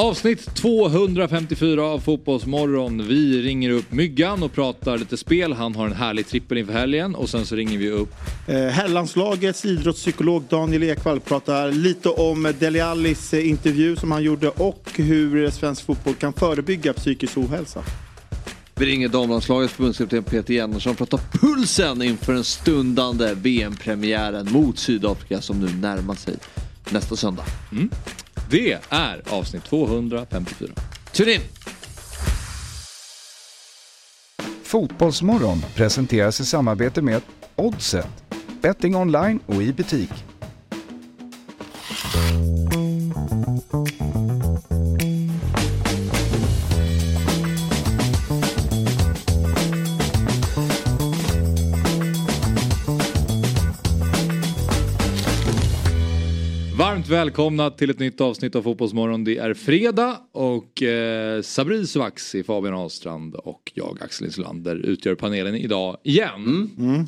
Avsnitt 254 av Fotbollsmorgon. Vi ringer upp Myggan och pratar lite spel. Han har en härlig trippel inför helgen. Och sen så ringer vi upp Herrlandslagets idrottspsykolog Daniel Ekwall. Pratar lite om Dele Allis intervju som han gjorde och hur svensk fotboll kan förebygga psykisk ohälsa. Vi ringer damlandslagets förbundskapten Peter Gerhardsson. Pratar pulsen inför den stundande VM-premiären mot Sydafrika som nu närmar sig nästa söndag. Mm. Det är avsnitt 254. Tune in! Fotbollsmorgon presenteras i samarbete med Oddset. Betting online och i butik. Välkomna till ett nytt avsnitt av Fotbollsmorgon. Det är fredag och Sabri Suvaxi, Fabian Alstrand och jag, Axel Inslander, utgör panelen idag igen. Mm.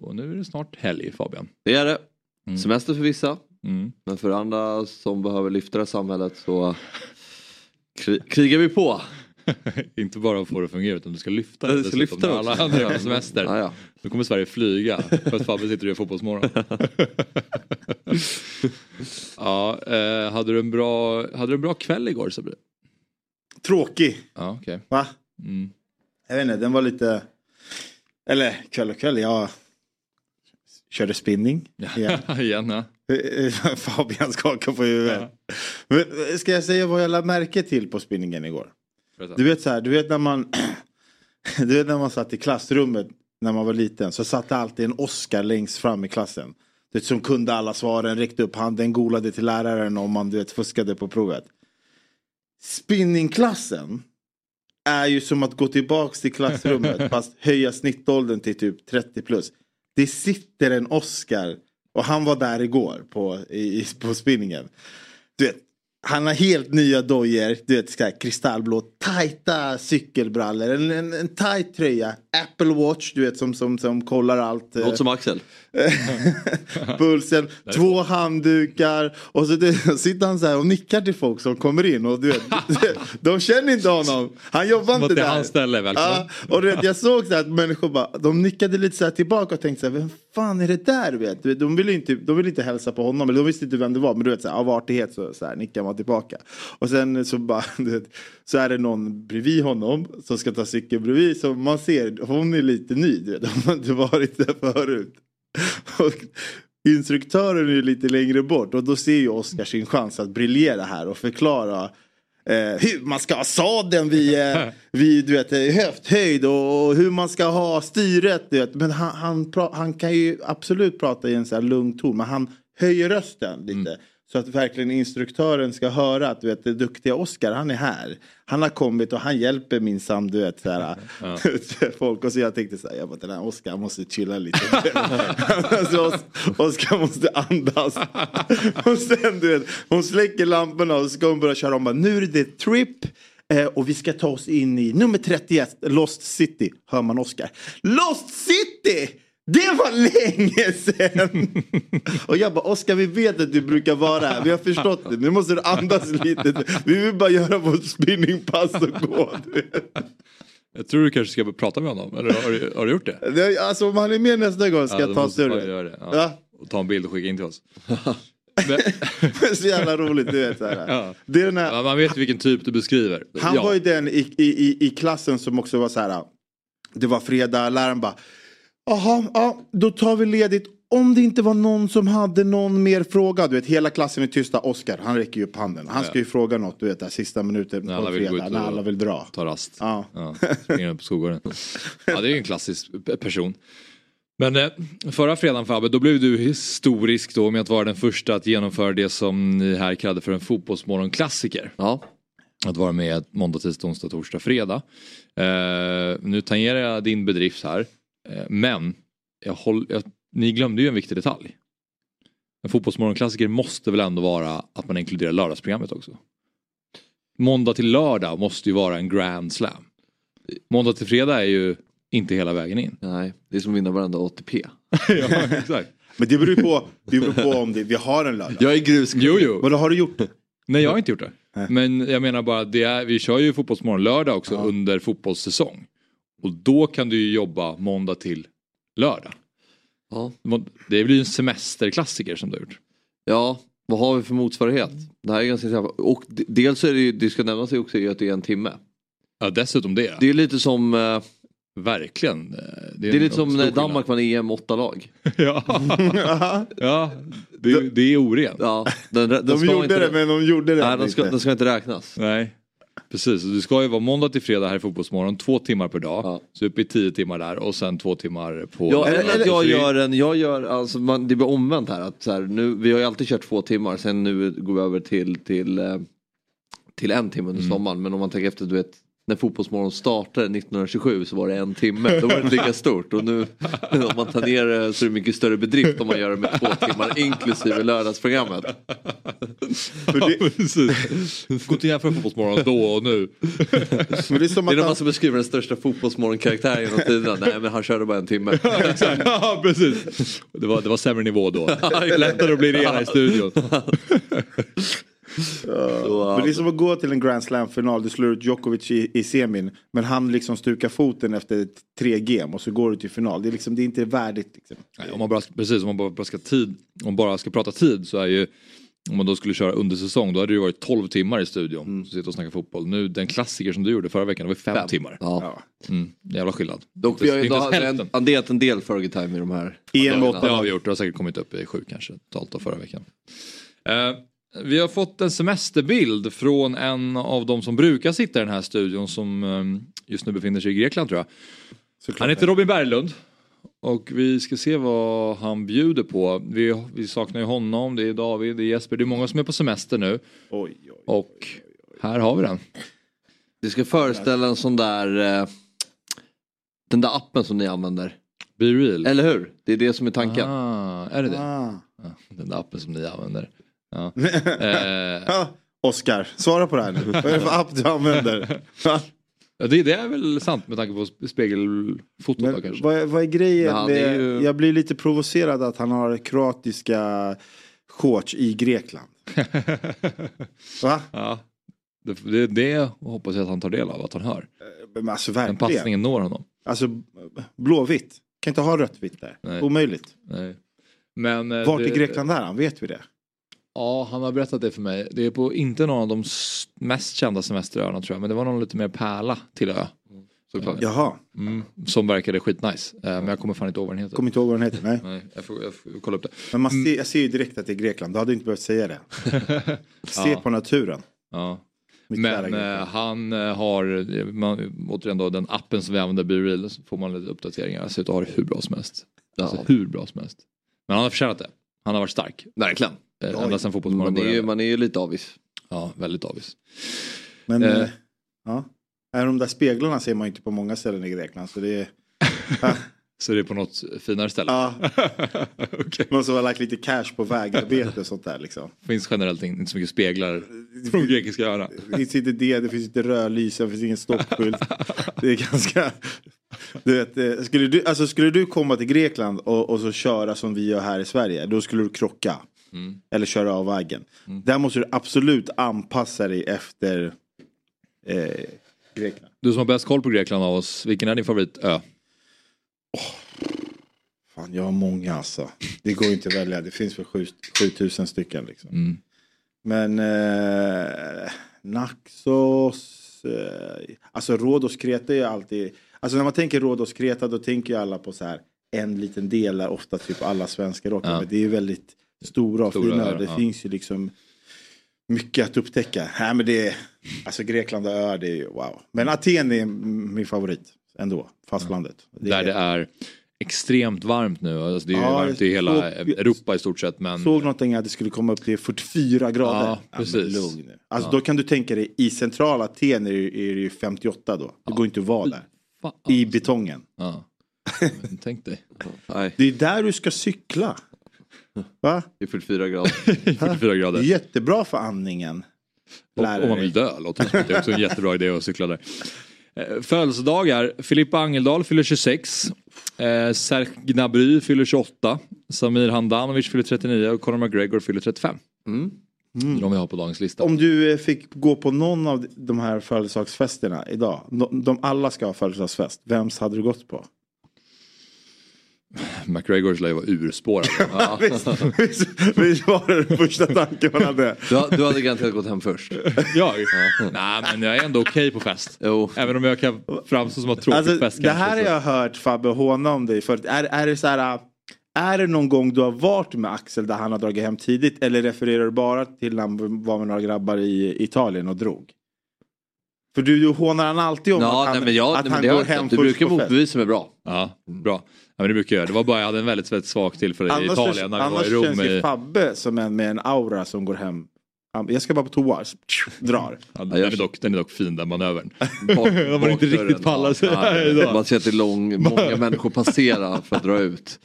Och nu är det snart helg, Fabian. Det är det. Mm. Semester för vissa. Mm. Men för andra som behöver lyfta det samhället så krigar vi på. Inte bara få det att fungera utan du ska lyfta det. Du ska lyfta det alla andra på semester. Ja, ja. Då kommer Sverige flyga. För att Fabian sitter och gör Fotbollsmorgon. Ja, hade du en bra kväll igår, Sabri? Tråkig. Ja, okej. Va? Mm. Jag vet inte, den var lite... Eller, kväll. Jag körde spinning. Igen. Fabian skakar på huvudet. Ja. Ska jag säga vad jag lade märke till på spinningen igår? Du vet så här, du vet när man satt i klassrummet när man var liten, så satt alltid en Oscar längst fram i klassen. Det som kunde alla svaren, räckte upp handen, golade till läraren om man fuskade på provet. Spinningklassen är ju som att gå tillbaks till klassrummet fast höja snittåldern till typ 30 plus. Det sitter en Oscar och han var där igår på spinningen. Du vet, han har helt nya dojer, du vet, så här, kristallblå, tajta cykelbrallor, en tajt tröja, Apple Watch, du vet, som kollar allt. Något som Axel. Pulsen, två handdukar, och så sitter han så här och nickar till folk som kommer in, och du vet de känner inte honom. Han jobbar inte där. Han ställer välkommen. Ja, och du vet, jag såg så här att människor bara, de nickade lite så här tillbaka och tänkte så här, vem fan är det där, du vet? De ville inte hälsa på honom, eller de visste inte vem det var, men du vet så här, av artighet så här nickar man tillbaka. Och sen så bara, du vet, så är det någon bredvid honom som ska ta cykeln bredvid, så man ser hon är lite ny, du vet, de har inte varit där förut. Och instruktören är lite längre bort, och då ser ju Oskar sin chans att briljera här och förklara hur man ska ha sadeln vid du vet, höfthöjd, och hur man ska ha styret, du vet. Men han kan ju absolut prata i en så här lugn ton, men han höjer rösten lite. Mm. Så att verkligen instruktören ska höra att, du vet, det duktiga Oscar, han är här. Han har kommit och han hjälper minsann, du vet, så här, folk. Och så jag tänkte så här, jag bara, den här Oscar måste chilla lite. Alltså, Oscar måste andas. Och sen, du vet, hon släcker lamporna och så ska hon börja köra om. Bara, nu är det trip. Och vi ska ta oss in i nummer 31, Lost City. Hör man Oscar. Lost City! Det var länge sedan. Och jag bara, Oskar, vi vet att du brukar vara här. Vi har förstått det. Nu måste du andas lite. Vi vill bara göra vårt spinningpass och gå. Jag tror du kanske ska prata med honom. Eller har du gjort det? Alltså, om han är med nästa gång ska jag ta större. Ja. Och ta en bild och skicka in till oss. Så jävla roligt, du vet så här. Ja. Det är den här... Man vet vilken typ du beskriver. Han var ju den i klassen som också var så här. Det var fredag, läraren bara... Jaha, ja, då tar vi ledigt. Om det inte var någon som hade någon mer fråga. Du vet, hela klassen är tysta. Oscar, han räcker ju upp handen. Han ska ju fråga något, du vet, där sista minuten på fredag. När alla vill dra. Ta rast. Ja. Springer upp på Skogården. Ja, det är ju en klassisk person. Men förra fredagen, Fabbe, då blev du historisk då med att vara den första att genomföra det som ni här kallade för en fotbollsmorgonklassiker. Ja. Att vara med måndag, tisdag, onsdag, torsdag, fredag. Nu tangerar jag din bedrift här. Men ni glömde ju en viktig detalj. En fotbollsmorgonklassiker måste väl ändå vara att man inkluderar lördagsprogrammet också. Måndag till lördag måste ju vara en grand slam. Måndag till fredag är ju inte hela vägen in. Nej, det är som vinna varenda ATP. Ja, exakt. Men det beror på om vi har en lördag. Jag är grusgrupp. Jo. Men då har du gjort det? Nej, jag har inte gjort det. Men jag menar bara, vi kör ju fotbollsmorgon lördag också under fotbollssäsong. Och då kan du ju jobba måndag till lördag. Ja. Det blir ju en semesterklassiker som du har gjort. Ja, vad har vi för motsvarighet? Det här är ganska intressant. Och dels är det ju, det ska nämna sig också, att det är en timme. Ja, dessutom det. Det är lite som... verkligen. Det är lite som när Danmark vann EM 8 lag. Ja. Ja. Det är orent. Ja, de gjorde inte det, men de gjorde det. Nej, den ska inte räknas. Nej. Precis, du ska ju vara måndag till fredag här i fotbollsmorgon 2 timmar per dag, så upp i 10 timmar där och sen 2 timmar på... Ja, eller jag gör alltså det blir omvänt här, att så här, nu, vi har ju alltid kört 2 timmar, sen nu går vi över till 1 timme under sommaren, men om man tänker efter, du vet, när fotbollsmorgon startade 1927 så var det 1 timme, då var det lika stort, och nu om man tar ner det så är det mycket större bedrift om man gör det med 2 timmar inklusive lördagsprogrammet. Gå till jämför fotbollsmorgon då och nu. Men det är som att man som beskriver den största fotbollsmorgon-karaktären genom tiden. Nej, men han körde bara 1 timme. Ja, precis. Det var sämre nivå då. Det är lättare att bli rena i studion. Men det är som att gå till en Grand Slam-final. Du slår ut Djokovic i semin, men han liksom stukar foten efter 3 game, och så går du till final. Det är, liksom, det är inte värdigt liksom. Nej, om man bara ska prata tid, så är ju, om man då skulle köra under säsong, då hade det ju varit 12 timmar i studion så sitta och snacka fotboll. Nu, den klassiker som du gjorde förra veckan, det var 5 timmar. Ja. Jävla skillnad. Dock, vi har ju adderat en del förra time i de här. Det har vi gjort, det har säkert kommit upp i 7 kanske, totalt av förra veckan. Vi har fått en semesterbild från en av de som brukar sitta i den här studion, som just nu befinner sig i Grekland, tror jag. Såklart. Han heter Robin Berglund, och vi ska se vad han bjuder på. Vi saknar ju honom, det är David, det är Jesper, det är många som är på semester nu. Oj. Och här har vi den. Det ska föreställa en sån där, den där appen som ni använder. Be Real. Eller hur? Det är det som är tanken. Är det det? Ja, den där appen som ni använder. Ja. Oscar, svara på det här nu. Vad är det för app du använder? Det är väl sant med tanke på spegelfoton då, kanske. Vad är grejen? Ja, jag blir lite provocerad att han har kroatiska shorts i Grekland. Va? Ja. Det hoppas jag att han tar del av, att han hör. Men alltså, verkligen. Den passningen når honom. Alltså, blåvitt. Kan inte ha rödvitt där. Nej. Omöjligt. Nej. Men, vart i Grekland är han? Vet vi det? Ja, han har berättat det för mig. Det är på inte någon av de mest kända semesteröarna, tror jag. Men det var någon lite mer pärla till ö. Såklart. Jaha. Som verkade skitnice. Men jag kommer fan inte ihåg vad den heter. Kommer inte ihåg vad den heter, nej. Nej, jag får kolla upp det. Men man jag ser ju direkt att det är Grekland. Du hade inte behövt säga det. Se på naturen. Ja. Men han har... återigen då, den appen som vi använder, Be Real, så får man lite uppdateringar. Jag ser ut att ha det hur bra som helst. Alltså hur bra som helst. Men han har förtjänat det. Han har varit stark. Verkligen. Man är ju lite avis. Ja, väldigt avis. Men de där speglarna ser man ju inte på många ställen i Grekland, så det är så det är på något finare ställe. Ja. Okay. Man så har lagt lite cash på vägarbete och sånt där liksom. Finns generellt inte så mycket speglar från grekiska öarna. Det finns inte det, det finns inte rödlysen, det finns ingen stoppskylt. Det är ganska... Du vet, skulle du komma till Grekland och så köra som vi gör här i Sverige, då skulle du krocka. Eller köra av vägen. Där måste du absolut anpassa dig efter Grekland. Du som har bäst koll på Grekland av oss, vilken är din favoritö? Fan, jag har många alltså. Det går inte att välja. Det finns väl 7000 stycken liksom. Men Naxos, alltså Rhodos, Kreta är ju alltid... Alltså när man tänker Rhodos, Kreta, då tänker ju alla på så här en liten del är ofta typ alla svenskar åker. Men det är ju väldigt stora fina, det finns ju liksom mycket att upptäcka. Nej, men det är, alltså Grekland och öar, det är ju wow. Men Aten är min favorit ändå, fastlandet. Där det är extremt varmt nu, alltså det är varmt i hela Europa i stort sett, men såg någonting att det skulle komma upp till 44 grader. Ja, precis. Lugn. Alltså då kan du tänka dig, i centrala Aten är det ju 58 då. Det går inte att vara där. I betongen. Ja. Men tänk dig. Det är där du ska cykla. Va? I 44 grader. I 44 grader. Jättebra för andningen. Om man vill dö, låter det. Det är också en jättebra idé att cykla där. Födelsedagar. Filippa Angeldal fyller 26. Serge Gnabry fyller 28. Samir Handanovic fyller 39. Och Conor McGregor fyller 35. de jag har på dagens lista. Om du fick gå på någon av de här födelsedagsfesterna idag, de alla ska ha födelsedagsfest, vems hade du gått på? McGregors lär ju vara urspårad. Ja. Visst var det första tanken man hade. Du hade garanterat gått hem först. Jag? Ja. Nej, men jag är ändå okej på fest. Jo. Även om jag kan framstå som att tråkigt alltså, fest. Det här har jag hört Fabbe håna om dig förut. Är det så här... Är det någon gång du har varit med Axel där han har dragit hem tidigt? Eller refererar du bara till när han var med några grabbar i Italien och drog? För du hånar han alltid om att han går hem. Du brukar motbevisa som är bra. Ja, bra. Ja, men det brukar jag. Det var bara jag hade en väldigt svag tillfälle i Italien när jag var i Rom. Annars känns det Fabbe som en med en aura som går hem. Jag ska bara på toa. Drar. Ja, den är dock fin den manövern. Man var inte riktigt pallar sig här idag. Man ser till många människor passera för att dra ut.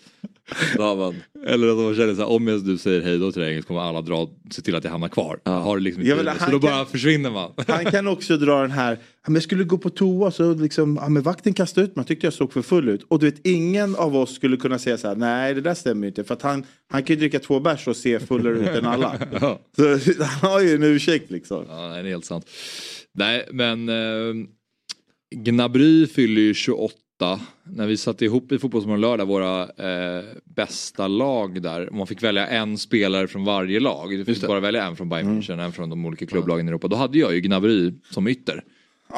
Eller att de känner så här, om du säger hej då till dig kommer alla dra, se till att jag hamnar kvar. Ja. Har liksom ja, så då bara försvinner man. Han kan också dra den här, men jag skulle gå på toa så liksom, men vakten kastade ut mig, tyckte jag såg för full ut. Och du vet, ingen av oss skulle kunna säga så här, nej det där stämmer inte. För att han kan ju dricka 2 bärs och se fullare ut än alla. Ja. Så han har ju en ursäkt liksom. Ja, det är helt sant. Nej, men Gnabry fyller ju 28. När vi satt ihop i Fotbollsmorgon lördag våra bästa lag där. Man fick välja en spelare från varje lag. Du fick bara välja en från Bayern München, en från de olika klubblagen i Europa. Då hade jag ju Gnabry som ytter.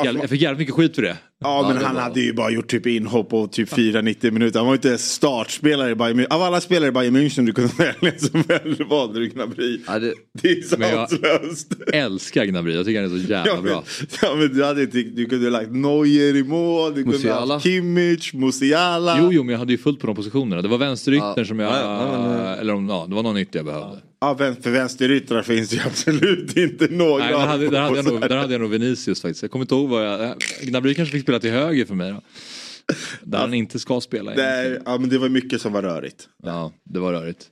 Jag fick jävligt mycket skit för det. Ja, men han hade ju bara gjort typ inhopp och typ 4-90 minuter. Han var ju inte startspelare i Bayern München. Av alla spelare i Bayern München du kunde välja så väl valde du Gnabry. Ja, det är så sanslöst. Jag älskar Gnabry. Jag tycker han är så jävla bra. Ja, men du kunde ha lagt Neuer i mål. Du kunde ha lagt Kimmich, Musiala. Jo, men jag hade ju fullt på de positionerna. Det var vänsteryttern som jag... det var någon ytter jag behövde. Ja, för vänsteryttrar finns ju absolut inte några. Nej, där hade jag nog Vinicius faktiskt. Jag kommer inte ihåg vad jag... Gnabry kanske fick spela till höger för mig då. Där han inte ska spela. Ja, men det var mycket som var rörigt. Ja, det var rörigt.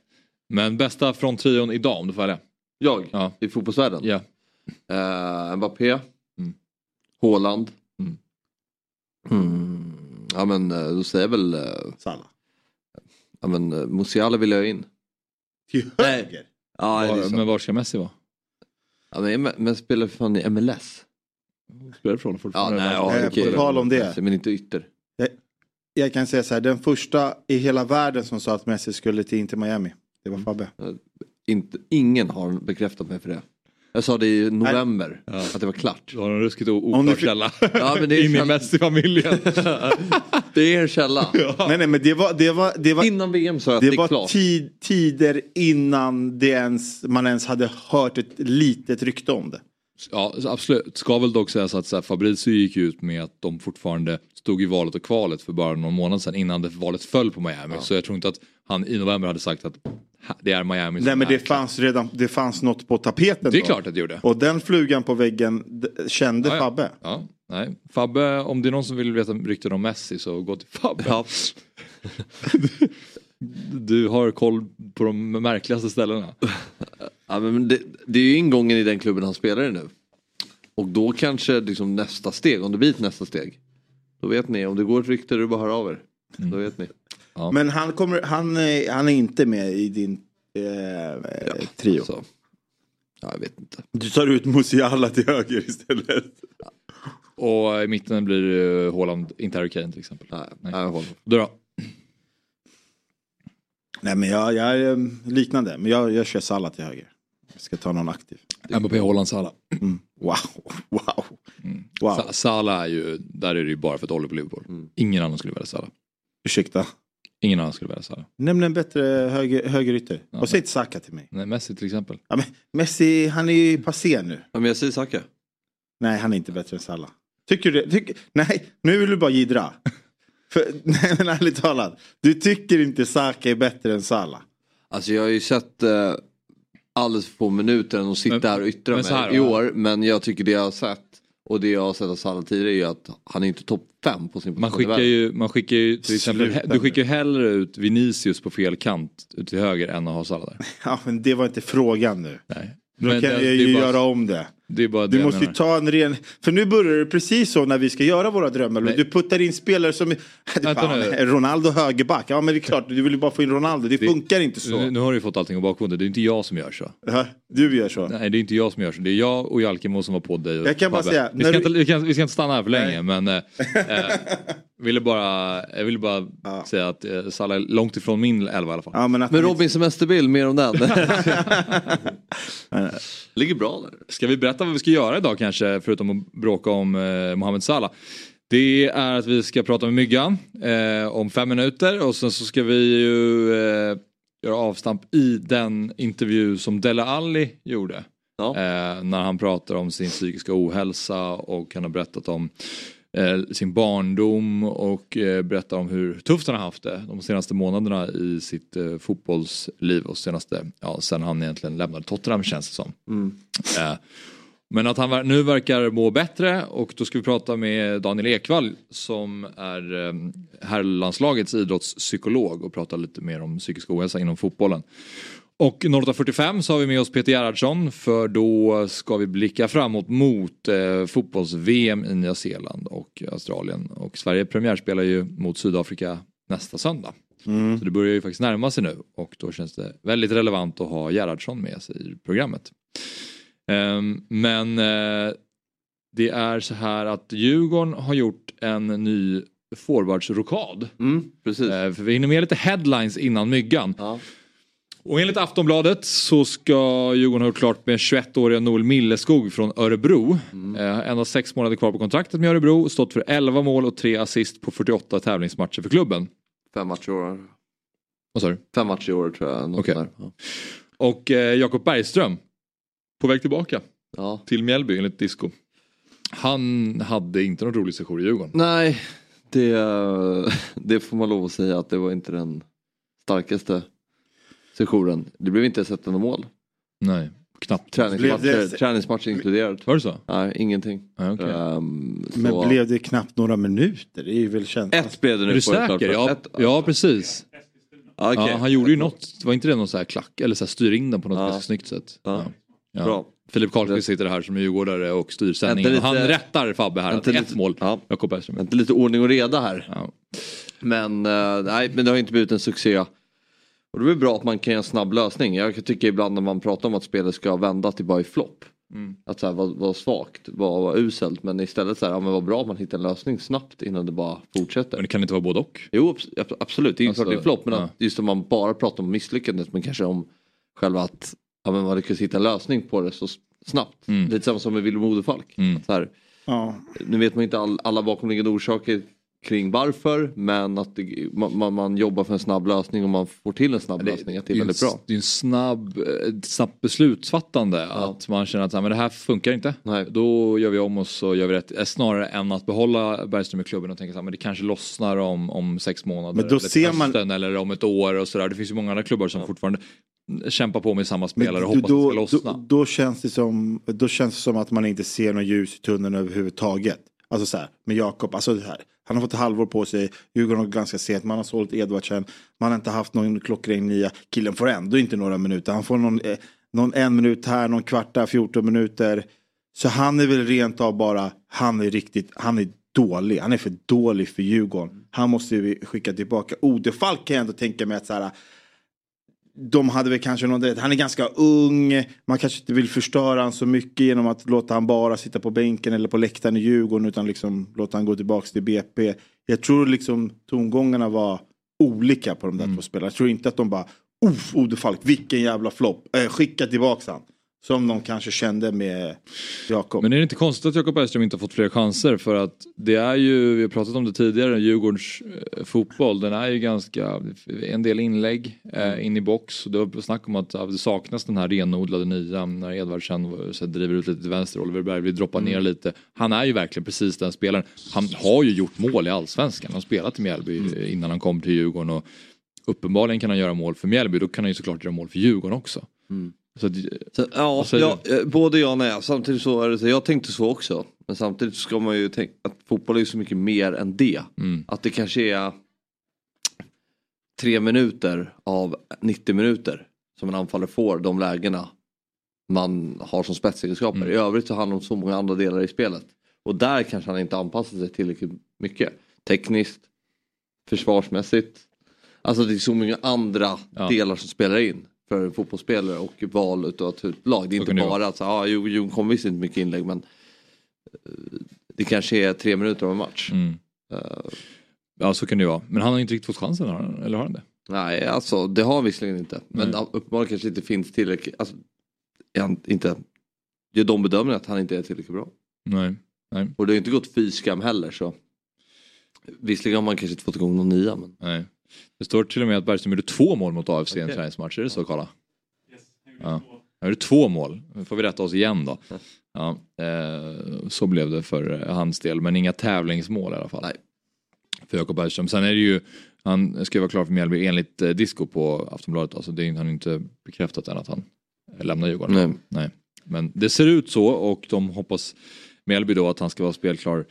Men bästa från trion idag om du får välja. Jag? Ja. I fotbollsvärlden? Ja. Mbappé. Haaland. Ja, men då säger jag väl... Sanna. Ja, men Musiala vill jag in. Till höger? Nej. Ja, liksom. Men var ska Messi vara? Ja, men spelar för fan i MLS. Spelar från fortfarande. Ja, på tal om det. Men inte ytter. Jag kan säga så här, den första i hela världen som sa att Messi skulle till Inter Miami, det var Fabbe. Ingen har bekräftat mig för det. Jag sa det i november att det var klart. Då har de ruskigt oklart källa. Ja, men det är in i Messi-familjen. Det är en källa. Ja. Nej, men det var innan VM sa jag att det var klart. Tider innan man ens hade hört ett litet rykte om det. Ja, absolut. Ska väl dock säga så att Fabrizio gick ut med att de fortfarande stod i valet och kvalet för bara någon månad sedan innan det valet föll på Miami. Ja. Så jag tror inte att han i november hade sagt att det är Miami. Nej, men det fanns något på tapeten. Det är klart att det gjorde. Och den flugan på väggen kände Fabbe. Ja, nej. Fabbe, om det är någon som vill veta rykten om Messi så gå till Fabbe. Ja. Du har koll på de märkligaste ställena. Ja, men det är ju ingången i den klubben han spelar i nu. Och då kanske liksom nästa steg, om det blir ett nästa steg. Då vet ni, om det går ett rykte du bara hör av er. Då vet ni. Ja. Men han är inte med i din trio. Alltså. Ja, jag vet inte. Du tar ut Musiala till höger istället. Ja. Och i mitten blir Haaland inte Harry Kane till exempel. Nej. Då. Nej, men jag är liknande. Men jag kör Salla till höger. Jag ska ta någon aktiv. Mbappé, Haaland, Salla. Wow. Salla är ju... Där är det ju bara för att hålla på Liverpool. Ingen annan skulle välja Salla. Ursäkta? Ingen annan skulle välja Salla. Nämn en bättre högerytter. Ja, och säg inte Saka till mig. Nej, Messi till exempel. Ja, men Messi, han är ju passé nu. Ja, men jag säger Saka. Nej, han är inte bättre än Salla. Tycker du det? Nej, nu vill du bara gidra. Nej, men ärligt talat, du tycker inte Saka är bättre än Salah? Alltså jag har ju sett alldeles för få minuter än att sitta här och yttra mig i år. Men jag tycker det jag har sett och det jag har sett av Salah tidigare är ju att han är inte topp 5 på sin position. Man skickar ju till exempel, du skickar ju hellre ut Vinicius på fel kant ut till höger än att ha Salah där. Ja, men det var inte frågan nu. Nej. Men kan det, ju bara, göra om det. Det är bara det du måste ju ta en ren... För nu börjar det precis så när vi ska göra våra drömmar. Nej. Du puttar in spelare som... Är Ronaldo högerback? Ja, men det är klart. Du vill ju bara få in Ronaldo. Det funkar inte så. Nu har du ju fått allting att bakvända. Det är inte jag som gör så. Du gör så? Nej, det är inte jag som gör så. Det är jag och Jalkemo som var på dig. Jag kan bara säga... Vi ska inte stanna här för länge, men... Jag ville bara säga att Salah är långt ifrån min elva i alla fall. Ja, men Robin semesterbild, mer om den. Ligger bra där. Ska vi berätta vad vi ska göra idag kanske, förutom att bråka om Mohamed Salah? Det är att vi ska prata med Myggan om 5 minuter. Och sen så ska vi ju göra avstamp i den intervju som Dele Alli gjorde. Ja. När han pratar om sin psykiska ohälsa och han har berättat om sin barndom och berättar om hur tufft han har haft det de senaste månaderna i sitt fotbollsliv och senaste, sen han egentligen lämnade Tottenham, känns det som. Men att han nu verkar må bättre, och då ska vi prata med Daniel Ekwall som är herrlandslagets idrottspsykolog och prata lite mer om psykisk ohälsa inom fotbollen. Och 08.45 så har vi med oss Peter Gerhardsson, för då ska vi blicka framåt mot fotbolls-VM i Nya Zeeland och Australien. Och Sverige premiärspelar ju mot Sydafrika nästa söndag. Mm. Så det börjar ju faktiskt närma sig nu, och då känns det väldigt relevant att ha Gerhardsson med sig i programmet. Men det är så här att Djurgården har gjort en ny forwardsrokad. Precis. För vi hinner med lite headlines innan Myggan. Ja. Och enligt Aftonbladet så ska Djurgården ha klart med 21-åriga Noel Milleskog från Örebro. Endast 6 månader kvar på kontraktet med Örebro. Stått för 11 mål och 3 assist på 48 tävlingsmatcher för klubben. 5 matcher i år. Vad sa du? 5 matcher i år tror jag. Okay. Ja. Och Jakob Bergström på väg tillbaka till Mjällby enligt Disco. Han hade inte någon rolig session i Djurgården. Nej, det får man lov att säga att det var inte den starkaste sessionen. Det blev inte sett några mål. Nej, knappt. Träningsmatch inkluderat. Var det så? Nej, ingenting. Ah, okay. Men blev det knappt några minuter? Det är ju väl känt. Ett blev det nu. Är du säker? Ja, precis. Okay. Ja, han gjorde ju något. Det var inte det någon så här klack? Eller så här styr in den på något väldigt snyggt sätt. Ja. Bra. Filip Karlqvist sitter här som djurgårdare och styr sändningen. Han rättar Fabbe här. Ett mål. Inte lite ordning och reda här. Ja. Men det har inte blivit en succé. Och det är bra att man kan göra en snabb lösning. Jag tycker ibland när man pratar om att spelet ska vända till bara i flopp. Att så här var svagt, var uselt. Men istället så här, men vad bra att man hittar en lösning snabbt innan det bara fortsätter. Men det kan inte vara både och? Jo, absolut. Det är klart det är flopp. Men att just om man bara pratar om misslyckandet. Men kanske om själva att man lyckas hitta en lösning på det så snabbt. Lite samma som med Willem Odefalk. Nu vet man inte alla bakomliggande orsaker kring varför, men att man jobbar för en snabb lösning och man får till en snabb lösning, att det är väldigt bra. Det är ett snabbt beslutsfattande, att man känner att men det här funkar inte. Nej. Då gör vi om och så gör vi rätt, snarare än att behålla Bergström i klubben och tänka att det kanske lossnar om 6 månader men då eller ser hösten, eller om ett år och sådär. Det finns ju många andra klubbar som fortfarande kämpa på med samma spelare och hoppas att det ska lossna. Då känns det som att man inte ser någon ljus i tunneln överhuvudtaget. Alltså så här, med Jakob, alltså det här. Han har fått ett halvår på sig, Djurgården har ganska sent, man har sålt Edvardsen, man har inte haft någon klockring nia, killen får ändå inte några minuter, han får någon 1 minut här, någon kvart där, 14 minuter. Så han är väl rent av bara, han är dålig, han är för dålig för Djurgården. Han måste vi skicka tillbaka. Odefalk kan jag ändå tänka mig att så här, de hade väl kanske någon, han är ganska ung, man kanske inte vill förstöra han så mycket genom att låta han bara sitta på bänken eller på läktaren i Djurgården, utan liksom låta han gå tillbaka till BP. Jag tror liksom tongångarna var olika på de där 2 spelarna. Jag tror inte att de bara, Odefalk, vilken jävla flopp, skicka tillbaka han. Som de kanske kände med Jakob. Men är det inte konstigt att Jakob Bergström inte har fått fler chanser? För att det är ju, vi har pratat om det tidigare, Djurgårdens fotboll, den är ju ganska, en del inlägg in i box. Det var snack om att det saknas den här renodlade nian när Edvardsen så driver ut lite till vänster, Oliver Berglund droppar ner lite. Han är ju verkligen precis den spelaren. Han har ju gjort mål i Allsvenskan. Han har spelat i Mjällby innan han kom till Djurgården, och uppenbarligen kan han göra mål för Mjällby. Då kan han ju såklart göra mål för Djurgården också. Både jag och nej. Samtidigt så är det så, jag tänkte så också. Men samtidigt ska man ju tänka att fotboll är så mycket mer än det. Att det kanske är 3 minuter av 90 minuter som en anfallare får de lägena man har som spetsegenskaper. I övrigt så handlar det om så många andra delar i spelet. Och där kanske han inte anpassar sig tillräckligt mycket. Tekniskt, försvarsmässigt. Alltså det är så många andra delar som spelar in för fotbollsspelare och val utav ett lag. Det är inte bara att Jon kom visst inte mycket inlägg, men det kanske är 3 minuter av en match. Ja, så kan det vara. Men han har inte riktigt fått chansen, eller har han det? Nej, alltså det har han visserligen inte. Men uppenbarligen kanske inte finns tillräckligt. Alltså, inte. De bedömer att han inte är tillräckligt bra. Nej. Och det har inte gått fyskam heller, så visserligen har man kanske inte fått igång någon nya, men... Nej. Det står till och med att Bergström gjorde 2 mål mot AFC i en träningsmatch. Är det så, Karla? Yes, han gjorde 2 mål. Nu får vi rätta oss igen då. Ja, så blev det för hans del. Men inga tävlingsmål i alla fall. Nej. För Jakob Bergström. Sen är det ju... Han ska vara klar för Mjällby enligt Disco på Aftonbladet. Alltså det är han inte bekräftat än att han lämnar Djurgården. Nej. Men det ser ut så, och de hoppas Mjällby då att han ska vara spelklar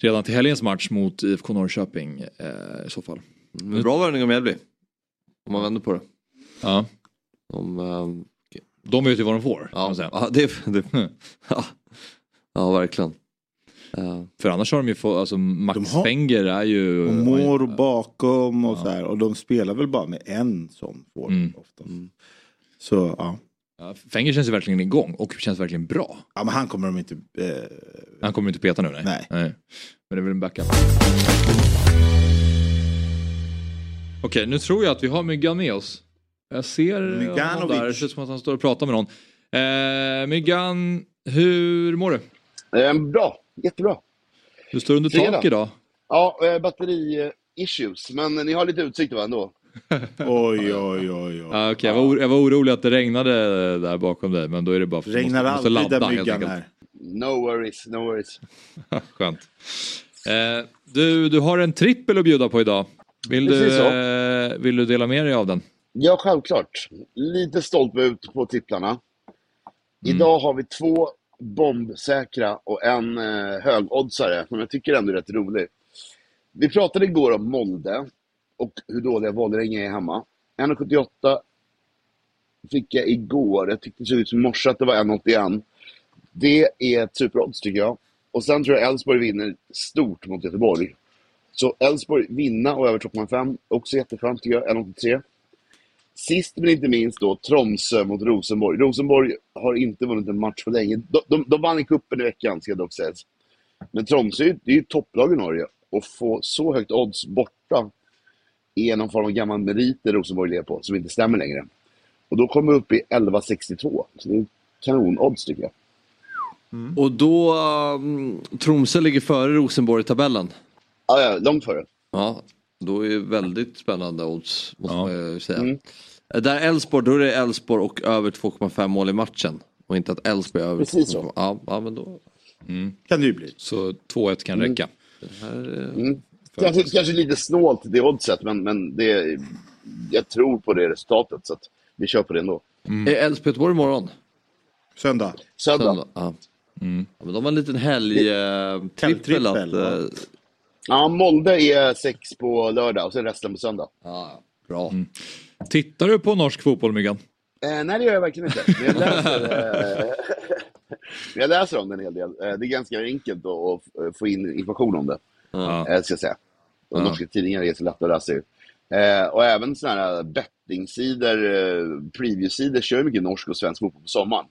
redan till helgens match mot IFK Norrköping i så fall. Men bra värvning om Mjällby. Om man vänder på det. Ja. De vet ju vad de får. Ja, verkligen. För annars har de ju fått, alltså Max Fenger är ju... Och Moro bakom och så här. Och de spelar väl bara med en som får oftast. Så, Fenger känns ju verkligen igång och känns verkligen bra. Ja, men han kommer de inte... Han kommer inte peta nu, nej. Men det är väl en backup. Okej, nu tror jag att vi har Myggan med oss. Jag ser honom där. Det ser ut som att han står och pratar med någon. Myggan, hur mår du? Bra, jättebra. Du står under tak idag. Ja, batteri-issues. Men ni har lite utsikt va ändå? Oj. Okej, jag var orolig att det regnade där bakom dig. Men då är det bara för att man måste ladda helt enkelt. No worries. Skönt. Du har en trippel att bjuda på idag. Vill du dela med dig av den? Ja, självklart. Lite stolt ut på tipplarna. Idag har vi 2 bombsäkra och en högoddsare, men jag tycker ändå är rätt rolig. Vi pratade igår om Molde och hur dåliga Vålerenga är hemma. 1,78 fick jag igår. Jag tyckte det såg ut som morse att det var 1,81. Det är ett superodds tycker jag. Och sen tror jag Elfsborg vinner stort mot Göteborg. Så Elfsborg vinna och över 2,5. Också jätteframt tycker jag, 1,83. Sist men inte minst då, Tromsö mot Rosenborg. Rosenborg har inte vunnit en match för länge. De vann i kuppen i veckan, ska dock sägas. Men Tromsö, det är ju topplag i Norge. Och få så högt odds borta är någon form av gammal meriter Rosenborg lever på, som inte stämmer längre. Och då kommer vi upp i 11,62. Så det är kanonodds tycker jag. Och då, Tromsö ligger före Rosenborg i tabellen. Ja, långt före. Ja, då är det väldigt spännande odds, måste man säga. Där Elfsborg, då är det Elfsborg och över 2,5 mål i matchen. Och inte att Elfsborg är över. Precis så. Ja, men då... Kan det ju bli. Så 2-1 kan räcka. Det här är... Kanske lite snålt det oddset, men det, jag tror på det resultatet, så att vi kör på det ändå. Är Elfsborg Göteborg imorgon? Söndag. Ja, men de har en liten helgtrippel. Ja, Molde är 6 på lördag och sen resten på söndag. Ja, bra. Tittar du på norsk fotboll, Myggan? Nej, det gör jag verkligen inte. Men jag läser om den en hel del. Det är ganska enkelt att få in information om det. Ska jag säga. Och norska tidningar är så lätt att läsa. Och även sådana här bettingsidor, preview-sidor kör mycket norsk och svensk fotboll på sommaren.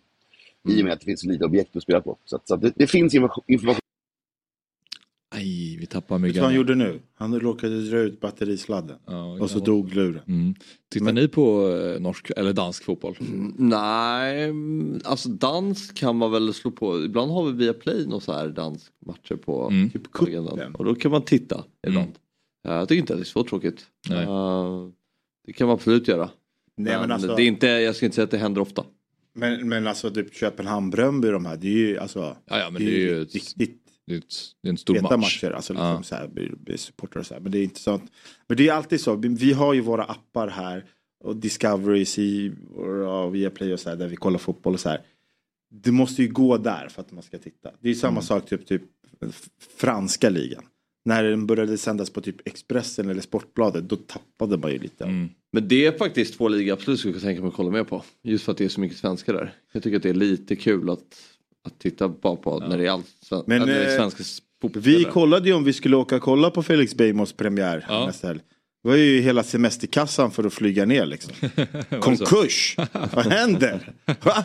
I och med att det finns lite objekt att spela på. Så det finns information. Aj, vi tappar Myggan. Vet vad han gjorde nu? Han råkade dra ut batterisladden. Och så dog luren. Tittar ni på norsk eller dansk fotboll? Nej, alltså dansk kan man väl slå på. Ibland har vi via Play några så här dansk matcher på agendan. Och då kan man titta ibland. Jag tycker inte att det är så tråkigt. Det kan man absolut göra. Nej, men alltså, det är inte, jag ska inte säga att det händer ofta. Men alltså typ Köpenhamn-Bröndby de här, det är ju alltså... Ja, men det är ju riktigt... Det är en stor match. Alltså liksom så här, blir supporter och så här. Men det är inte sånt. Men det är alltid så. Vi har ju våra appar här. Och Discovery, och Viaplay och så här. Där vi kollar fotboll och så här. Det måste ju gå där för att man ska titta. Det är ju samma sak typ franska ligan. när den började sändas på typ Expressen eller Sportbladet, då tappade man ju lite. Mm. Men det är faktiskt två liga absolut skulle jag tänka mig att kolla med på. Just för att det är så mycket svenskar där. Jag tycker att det är lite kul att titta på när det är allt svenska fotboll. Vi kollade ju om vi skulle åka och kolla på Felix Beijmos premiär nästa helg. Det var ju hela semesterkassan för att flyga ner liksom. Konkurs! Vad händer? Va?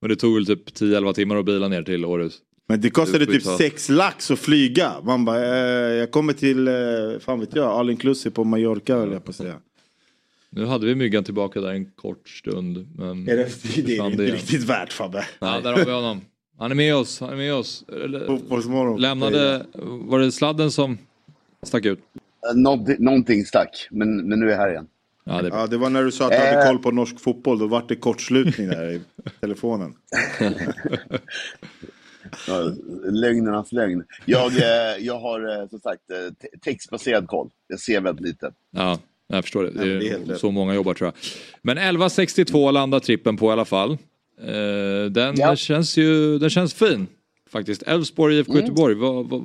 Och det tog väl typ 10-11 timmar att bila ner till Århus. Men det kostade typ 6 lax att flyga. Man bara, jag kommer till, fan vet jag, all inclusive på Mallorca höll jag på att säga. Nu hade vi Myggan tillbaka där en kort stund. Men det är inte riktigt värt, Fabbe. Ja, där har vi honom. Han är med oss, han är med oss. Lämnade, var det sladden som stack ut? Någonting stack, men nu är jag här igen. Ja, det var när du sa att du hade koll på norsk fotboll. Då var det kortslutning där i telefonen. Lögnernas lögn. Jag har som sagt textbaserad koll. Jag ser väldigt lite. Ja, jag förstår det. Det är så många jobbar tror jag. Men 11.62 landar trippen på i alla fall. Den känns fin faktiskt. Elfsborg IFK Göteborg.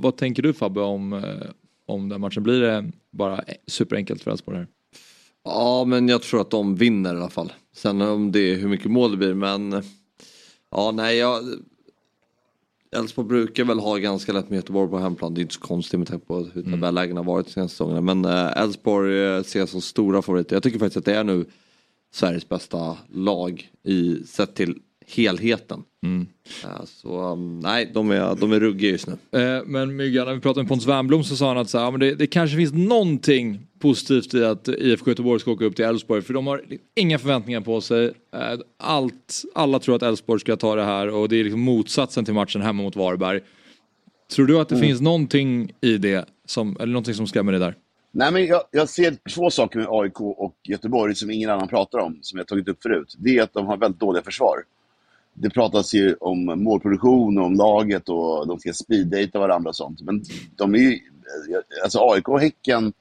Vad tänker du, Fabbe, om den matchen? Blir det bara superenkelt för Elfsborg här? Ja, men jag tror att de vinner i alla fall. Sen om det är hur mycket mål det blir, men ja, nej, Elfsborg brukar väl ha ganska lätt med Göteborg på hemplan. Det är inte så konstigt med tanke på hur tabellägen har varit de senaste säsongerna. Men Elfsborg ses som stora favoriter. Jag tycker faktiskt att det är nu Sveriges bästa lag sett till helheten. Mm. Så nej, de är ruggiga just nu. Men Myggan, när vi pratade med Pontus Wernbloom så sa han att så här, men det kanske finns någonting positivt i att IFK Göteborg ska åka upp till Elfsborg, för de har inga förväntningar på sig. Alla tror att Elfsborg ska ta det här, och det är liksom motsatsen till matchen hemma mot Varberg. Tror du att det finns någonting i det eller någonting som skrämmer dig där? Nej, men jag ser två saker med AIK och Göteborg som ingen annan pratar om, som jag tagit upp förut. Det är att de har väldigt dåliga försvar. Det pratas ju om målproduktion och om laget och de ska speeddata varandra och sånt. Men de är ju, alltså AIK och Häcken,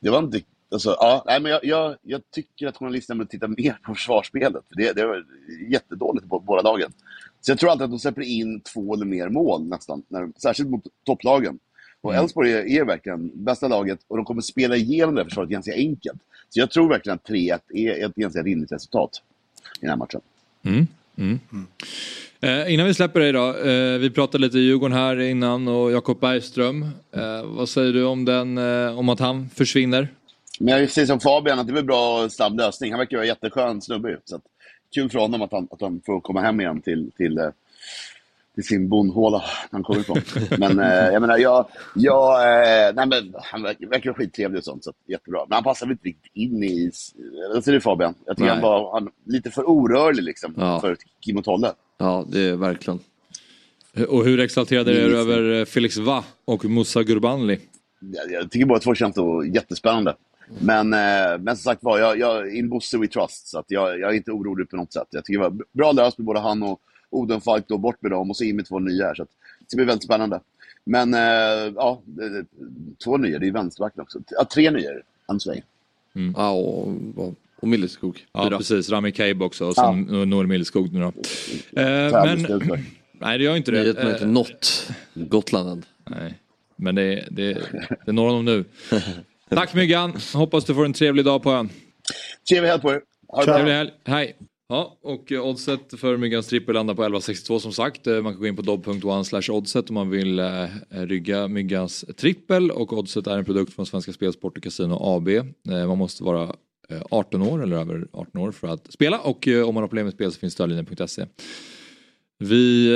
det var inte, alltså, ja, nej, men jag tycker att journalisterna borde titta mer på försvarsspelet. För det var jättedåligt på båda lagen. Så jag tror alltid att de släpper in 2 eller mer mål nästan, särskilt mot topplagen. Och Elfsborg är verkligen bästa laget, och de kommer spela igenom det försvaret ganska enkelt. Så jag tror verkligen att 3-1 är ett ganska rimligt resultat i den här matchen. Innan vi släpper dig då, vi pratade lite i Djurgården här innan, och Jakob Bergström, vad säger du om om att han försvinner? Men jag säger som Fabian, att det blir bra och snabb lösning. Han verkar vara en jätteskön snubbe, så att, kul för honom att han får komma hem igen till sin bondhåla han kommer ifrån. Men jag menar, nej, men han verkar skittrevlig och sånt, så jättebra. Men han passar väl inte riktigt in i, vad säger du, Fabian? Jag tycker han var lite för orörlig liksom, för Kim och Tolle. Ja, det är verkligen. Och hur exalterade är du över Felix Va och Musa Gurbanli? Jag tycker båda två känns jättespännande. Men som sagt var, in Bosse we trust, så att jag är inte orolig på något sätt. Jag tycker det var bra löst med både han och Odenfalk, då bort med dem, och så in med 2 nya här, så att det blir väldigt spännande. Men ja, 2 nya, det är vänsterbacken också. 3 nya än så länge. Ja, och Milleskog. Ja, precis, Rami Kaib också, och sen Noel Milleskog nu då. Men nej, det gör inte det. Det är inte något Gotland. Nej, men det är några av dem nu. Tack Myggan, hoppas du får en trevlig dag på ön. Trevlig helg på er. Ha det bra. Hej. Ja, och Oddset för Myggans trippel landar på 11.62 som sagt. Man kan gå in på dobb.one/oddset om man vill rygga Myggans trippel. Och Oddset är en produkt från Svenska Spelsport och Casino AB. Man måste vara 18 år eller över 18 år för att spela. Och om man har problem med spel så finns stödlinjen.se. Vi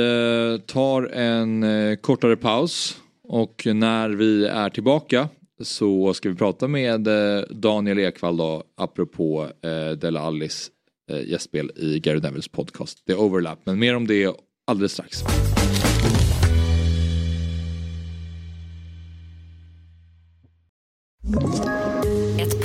tar en kortare paus. Och när vi är tillbaka så ska vi prata med Daniel Ekwall då, apropå Dele Allis gästspel i Gary Nevils podcast The Overlap, men mer om det alldeles strax. Ett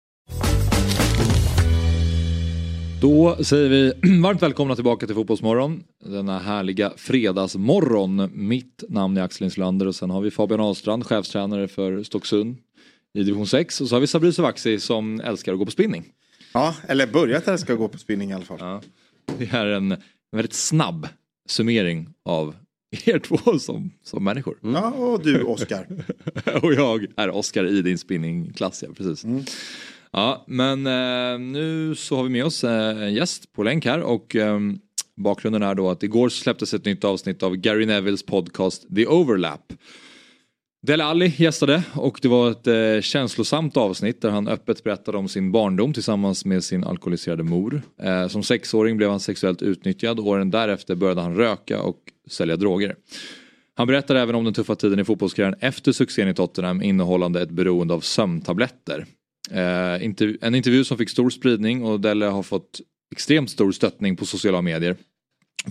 Då säger vi varmt välkomna tillbaka till Fotbollsmorgon. Denna härliga fredagsmorgon. Mitt namn är Axel Inslander och sen har vi Fabian Alstrand, chefstränare för Stocksund i division 6. Och så har vi Sabri Sovaxi som älskar att gå på spinning. Ja, eller börjat älska att gå på spinning i alla fall. Ja. Det här är en väldigt snabb summering av er två som människor. Mm. Ja, och du Oskar. Och jag är Oskar i din spinningklass, ja, precis. Mm. Ja, men nu så har vi med oss en gäst på länk här och bakgrunden är då att igår släpptes ett nytt avsnitt av Gary Nevilles podcast The Overlap. Dele Alli gästade och det var ett känslosamt avsnitt där han öppet berättade om sin barndom tillsammans med sin alkoholiserade mor. Som 6-åring blev han sexuellt utnyttjad och åren därefter började han röka och sälja droger. Han berättar även om den tuffa tiden i fotbollskarriären efter succén i Tottenham innehållande ett beroende av sömntabletter. En intervju som fick stor spridning och Dele har fått extremt stor stöttning på sociala medier.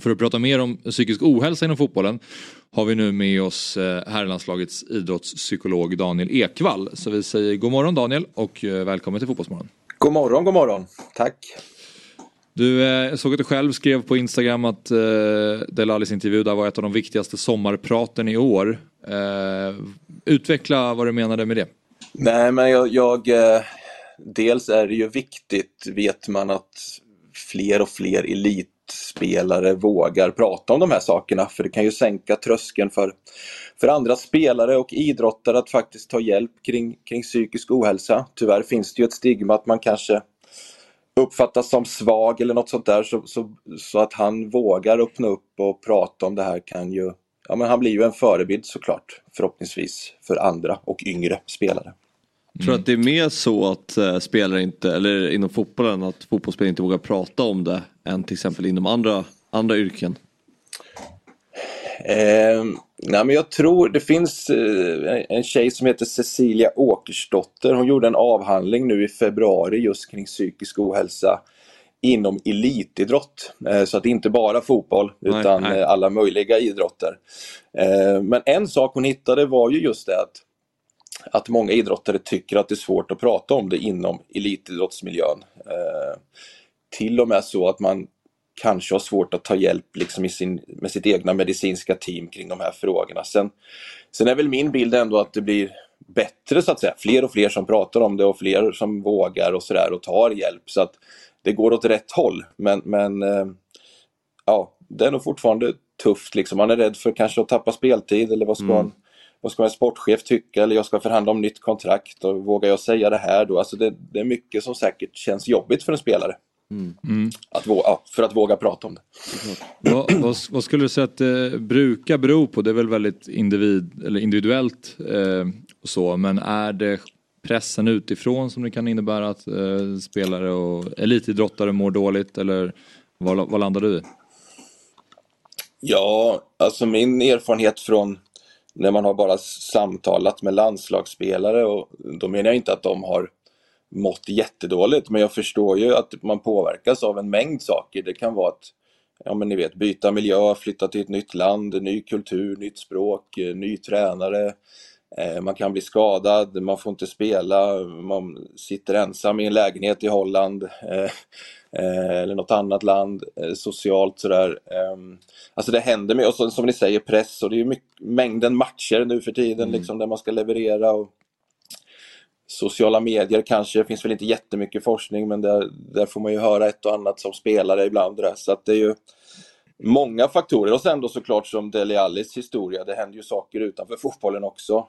För att prata mer om psykisk ohälsa inom fotbollen har vi nu med oss herrlandslagets idrottspsykolog Daniel Ekwall. Så vi säger god morgon Daniel och välkommen till Fotbollsmorgon. God morgon, god morgon. Tack. Du såg att du själv skrev på Instagram att Dele Allis intervju där var ett av de viktigaste sommarpraten i år. Utveckla vad du menade med det. Nej, men dels är det ju viktigt, vet man, att fler och fler elitspelare vågar prata om de här sakerna, för det kan ju sänka tröskeln för andra spelare och idrottare att faktiskt ta hjälp kring psykisk ohälsa. Tyvärr finns det ju ett stigma att man kanske uppfattas som svag eller något sånt där, så att han vågar öppna upp och prata om det här kan ju... Ja, men han blir ju en förebild såklart, förhoppningsvis, för andra och yngre spelare. Jag tror att det är mer så att spelare inte, eller inom fotbollen, att fotbollsspelare inte vågar prata om det än till exempel inom andra yrken? Nej, men jag tror det finns en tjej som heter Cecilia Åkersdotter. Hon gjorde en avhandling nu i februari just kring psykisk ohälsa inom elitidrott, så att inte bara fotboll utan alla möjliga idrotter. Men en sak hon hittade var ju just det att många idrottare tycker att det är svårt att prata om det inom elitidrottsmiljön. Till och med så att man kanske har svårt att ta hjälp liksom med sitt egna medicinska team kring de här frågorna. Sen är väl min bild ändå att det blir bättre så att säga. Fler och fler som pratar om det och fler som vågar och sådär och tar hjälp, så att det går åt rätt håll, men ja, det är nog fortfarande tufft liksom. Man är rädd för kanske att tappa speltid, eller vad ska en sportchef tycka, eller jag ska förhandla om nytt kontrakt och vågar jag säga det här då? Alltså det är mycket som säkert känns jobbigt för en spelare för att våga prata om det. Vad skulle du säga att det brukar bero på? Det är väl väldigt individuellt så, men är det pressen utifrån som det kan innebära att spelare och elitidrottare mår dåligt, eller vad landar du i? Ja, alltså min erfarenhet från när man har bara samtalat med landslagsspelare, och då menar jag inte att de har mått jättedåligt, men jag förstår ju att man påverkas av en mängd saker. Det kan vara att, ja men ni vet, byta miljö, flytta till ett nytt land, ny kultur, nytt språk, ny tränare. Man kan bli skadad, man får inte spela, man sitter ensam i en lägenhet i Holland eller något annat land, socialt sådär. Alltså det händer med, och som ni säger, press, och det är ju mängden matcher nu för tiden liksom, där man ska leverera, och sociala medier kanske, det finns väl inte jättemycket forskning, men där får man ju höra ett och annat som spelare ibland där. Så att det är ju många faktorer, och sen då såklart som Dele Allis historia, det händer ju saker utanför fotbollen också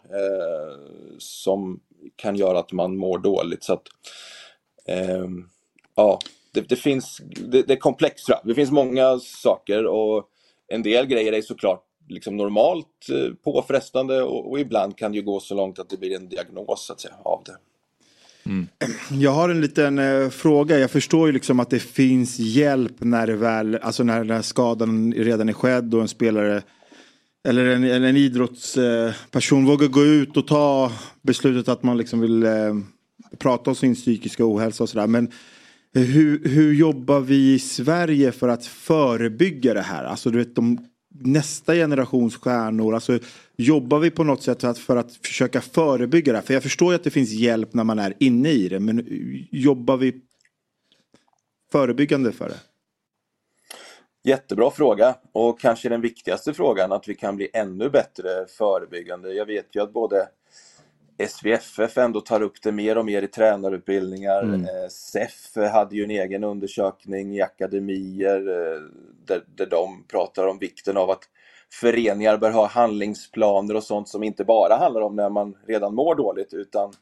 som kan göra att man mår dåligt, så att ja, det är komplext. Det finns många saker, och en del grejer är såklart liksom normalt påfrestande, och ibland kan det ju gå så långt att det blir en diagnos så att säga av det. Mm. Jag har en liten fråga. Jag förstår ju liksom att det finns hjälp när det väl, alltså när skadan redan är skedd och en spelare eller en idrottsperson vågar gå ut och ta beslutet att man liksom vill prata om sin psykiska ohälsa och sådär. Men hur jobbar vi i Sverige för att förebygga det här? Alltså du vet, de nästa generations stjärnor? Alltså, jobbar vi på något sätt för att försöka förebygga det? För jag förstår ju att det finns hjälp när man är inne i det, men jobbar vi förebyggande för det? Jättebra fråga, och kanske den viktigaste frågan, att vi kan bli ännu bättre förebyggande. Jag vet ju att både SVFF ändå tar upp det mer och mer i tränarutbildningar. SEF hade ju en egen undersökning i akademier där de pratar om vikten av att föreningar bör ha handlingsplaner och sånt som inte bara handlar om när man redan mår dåligt, utan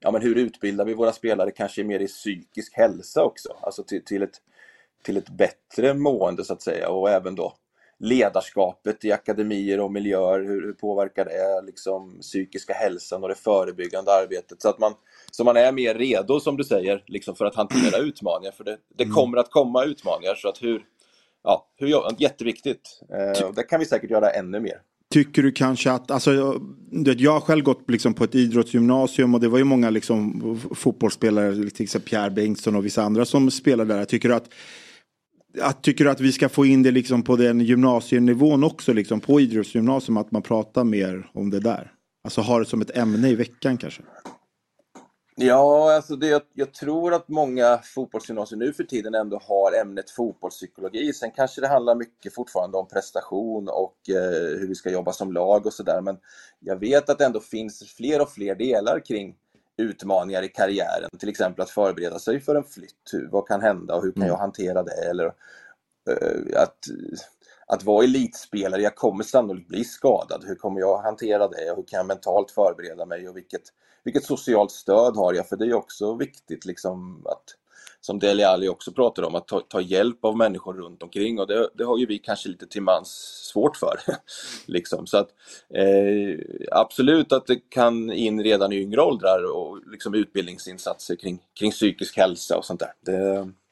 ja, men hur utbildar vi våra spelare kanske mer i psykisk hälsa också, alltså till ett bättre mående så att säga, och även då ledarskapet i akademier och miljöer, hur påverkar det liksom psykiska hälsan och det förebyggande arbetet, så att man är mer redo, som du säger, liksom för att hantera utmaningar, för det kommer att komma utmaningar, så att jätteviktigt, det kan vi säkert göra ännu mer. Tycker du kanske att, alltså, jag har själv gått liksom på ett idrottsgymnasium, och det var ju många liksom fotbollsspelare, till exempel Pierre Bengtsson och vissa andra som spelade där. Tycker du att vi ska få in det liksom på den gymnasienivån också, liksom på idrottsgymnasium, att man pratar mer om det där? Alltså har det som ett ämne i veckan kanske? Ja, alltså jag tror att många fotbollsgymnasier nu för tiden ändå har ämnet fotbollspsykologi. Sen kanske det handlar mycket fortfarande om prestation och hur vi ska jobba som lag och sådär. Men jag vet att det ändå finns fler och fler delar kring utmaningar i karriären. Till exempel att förbereda sig för en flytt. Vad kan hända och hur kan jag hantera det? Eller att vara elitspelare, jag kommer sannolikt bli skadad. Hur kommer jag hantera det? Hur kan jag mentalt förbereda mig? Och vilket socialt stöd har jag? För det är också viktigt liksom, att, som Dele Alli också pratar om, att ta hjälp av människor runt omkring. Och det har ju vi kanske lite till mans svårt för. liksom. Så att, absolut att det kan in redan i yngre åldrar, och liksom utbildningsinsatser kring psykisk hälsa och sånt där.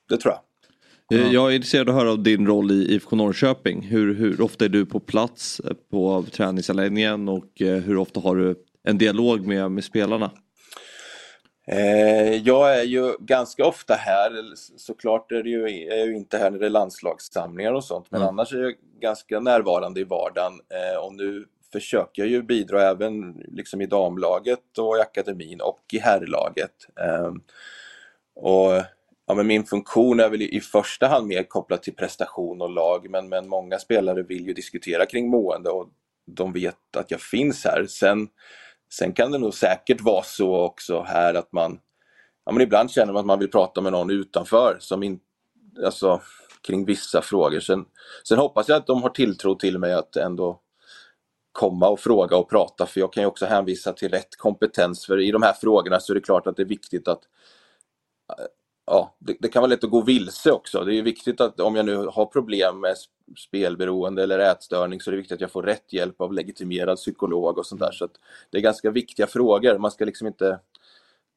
Det tror jag. Ja. Jag är intresserad att höra av din roll i IFK Norrköping. Hur ofta är du på plats på träningsanläggningen, och hur ofta har du en dialog med spelarna? Jag är ju ganska ofta här. Såklart är jag ju inte här när det är landslagssamlingar och sånt. Men annars är jag ganska närvarande i vardagen. Och nu försöker jag ju bidra även liksom i damlaget och i akademin och i herrlaget. Ja, men min funktion är väl i första hand mer kopplad till prestation och lag, men många spelare vill ju diskutera kring mående, och de vet att jag finns här. Sen kan det nog säkert vara så också här att man, ja, men ibland känner man att man vill prata med någon utanför alltså, kring vissa frågor. Sen hoppas jag att de har tilltro till mig att ändå komma och fråga och prata, för jag kan ju också hänvisa till rätt kompetens, för i de här frågorna så är det klart att det är viktigt att det kan vara lätt att gå vilse också. Det är ju viktigt att om jag nu har problem med spelberoende eller ätstörning, så är det viktigt att jag får rätt hjälp av legitimerad psykolog och sånt där. Så att det är ganska viktiga frågor. Man ska liksom inte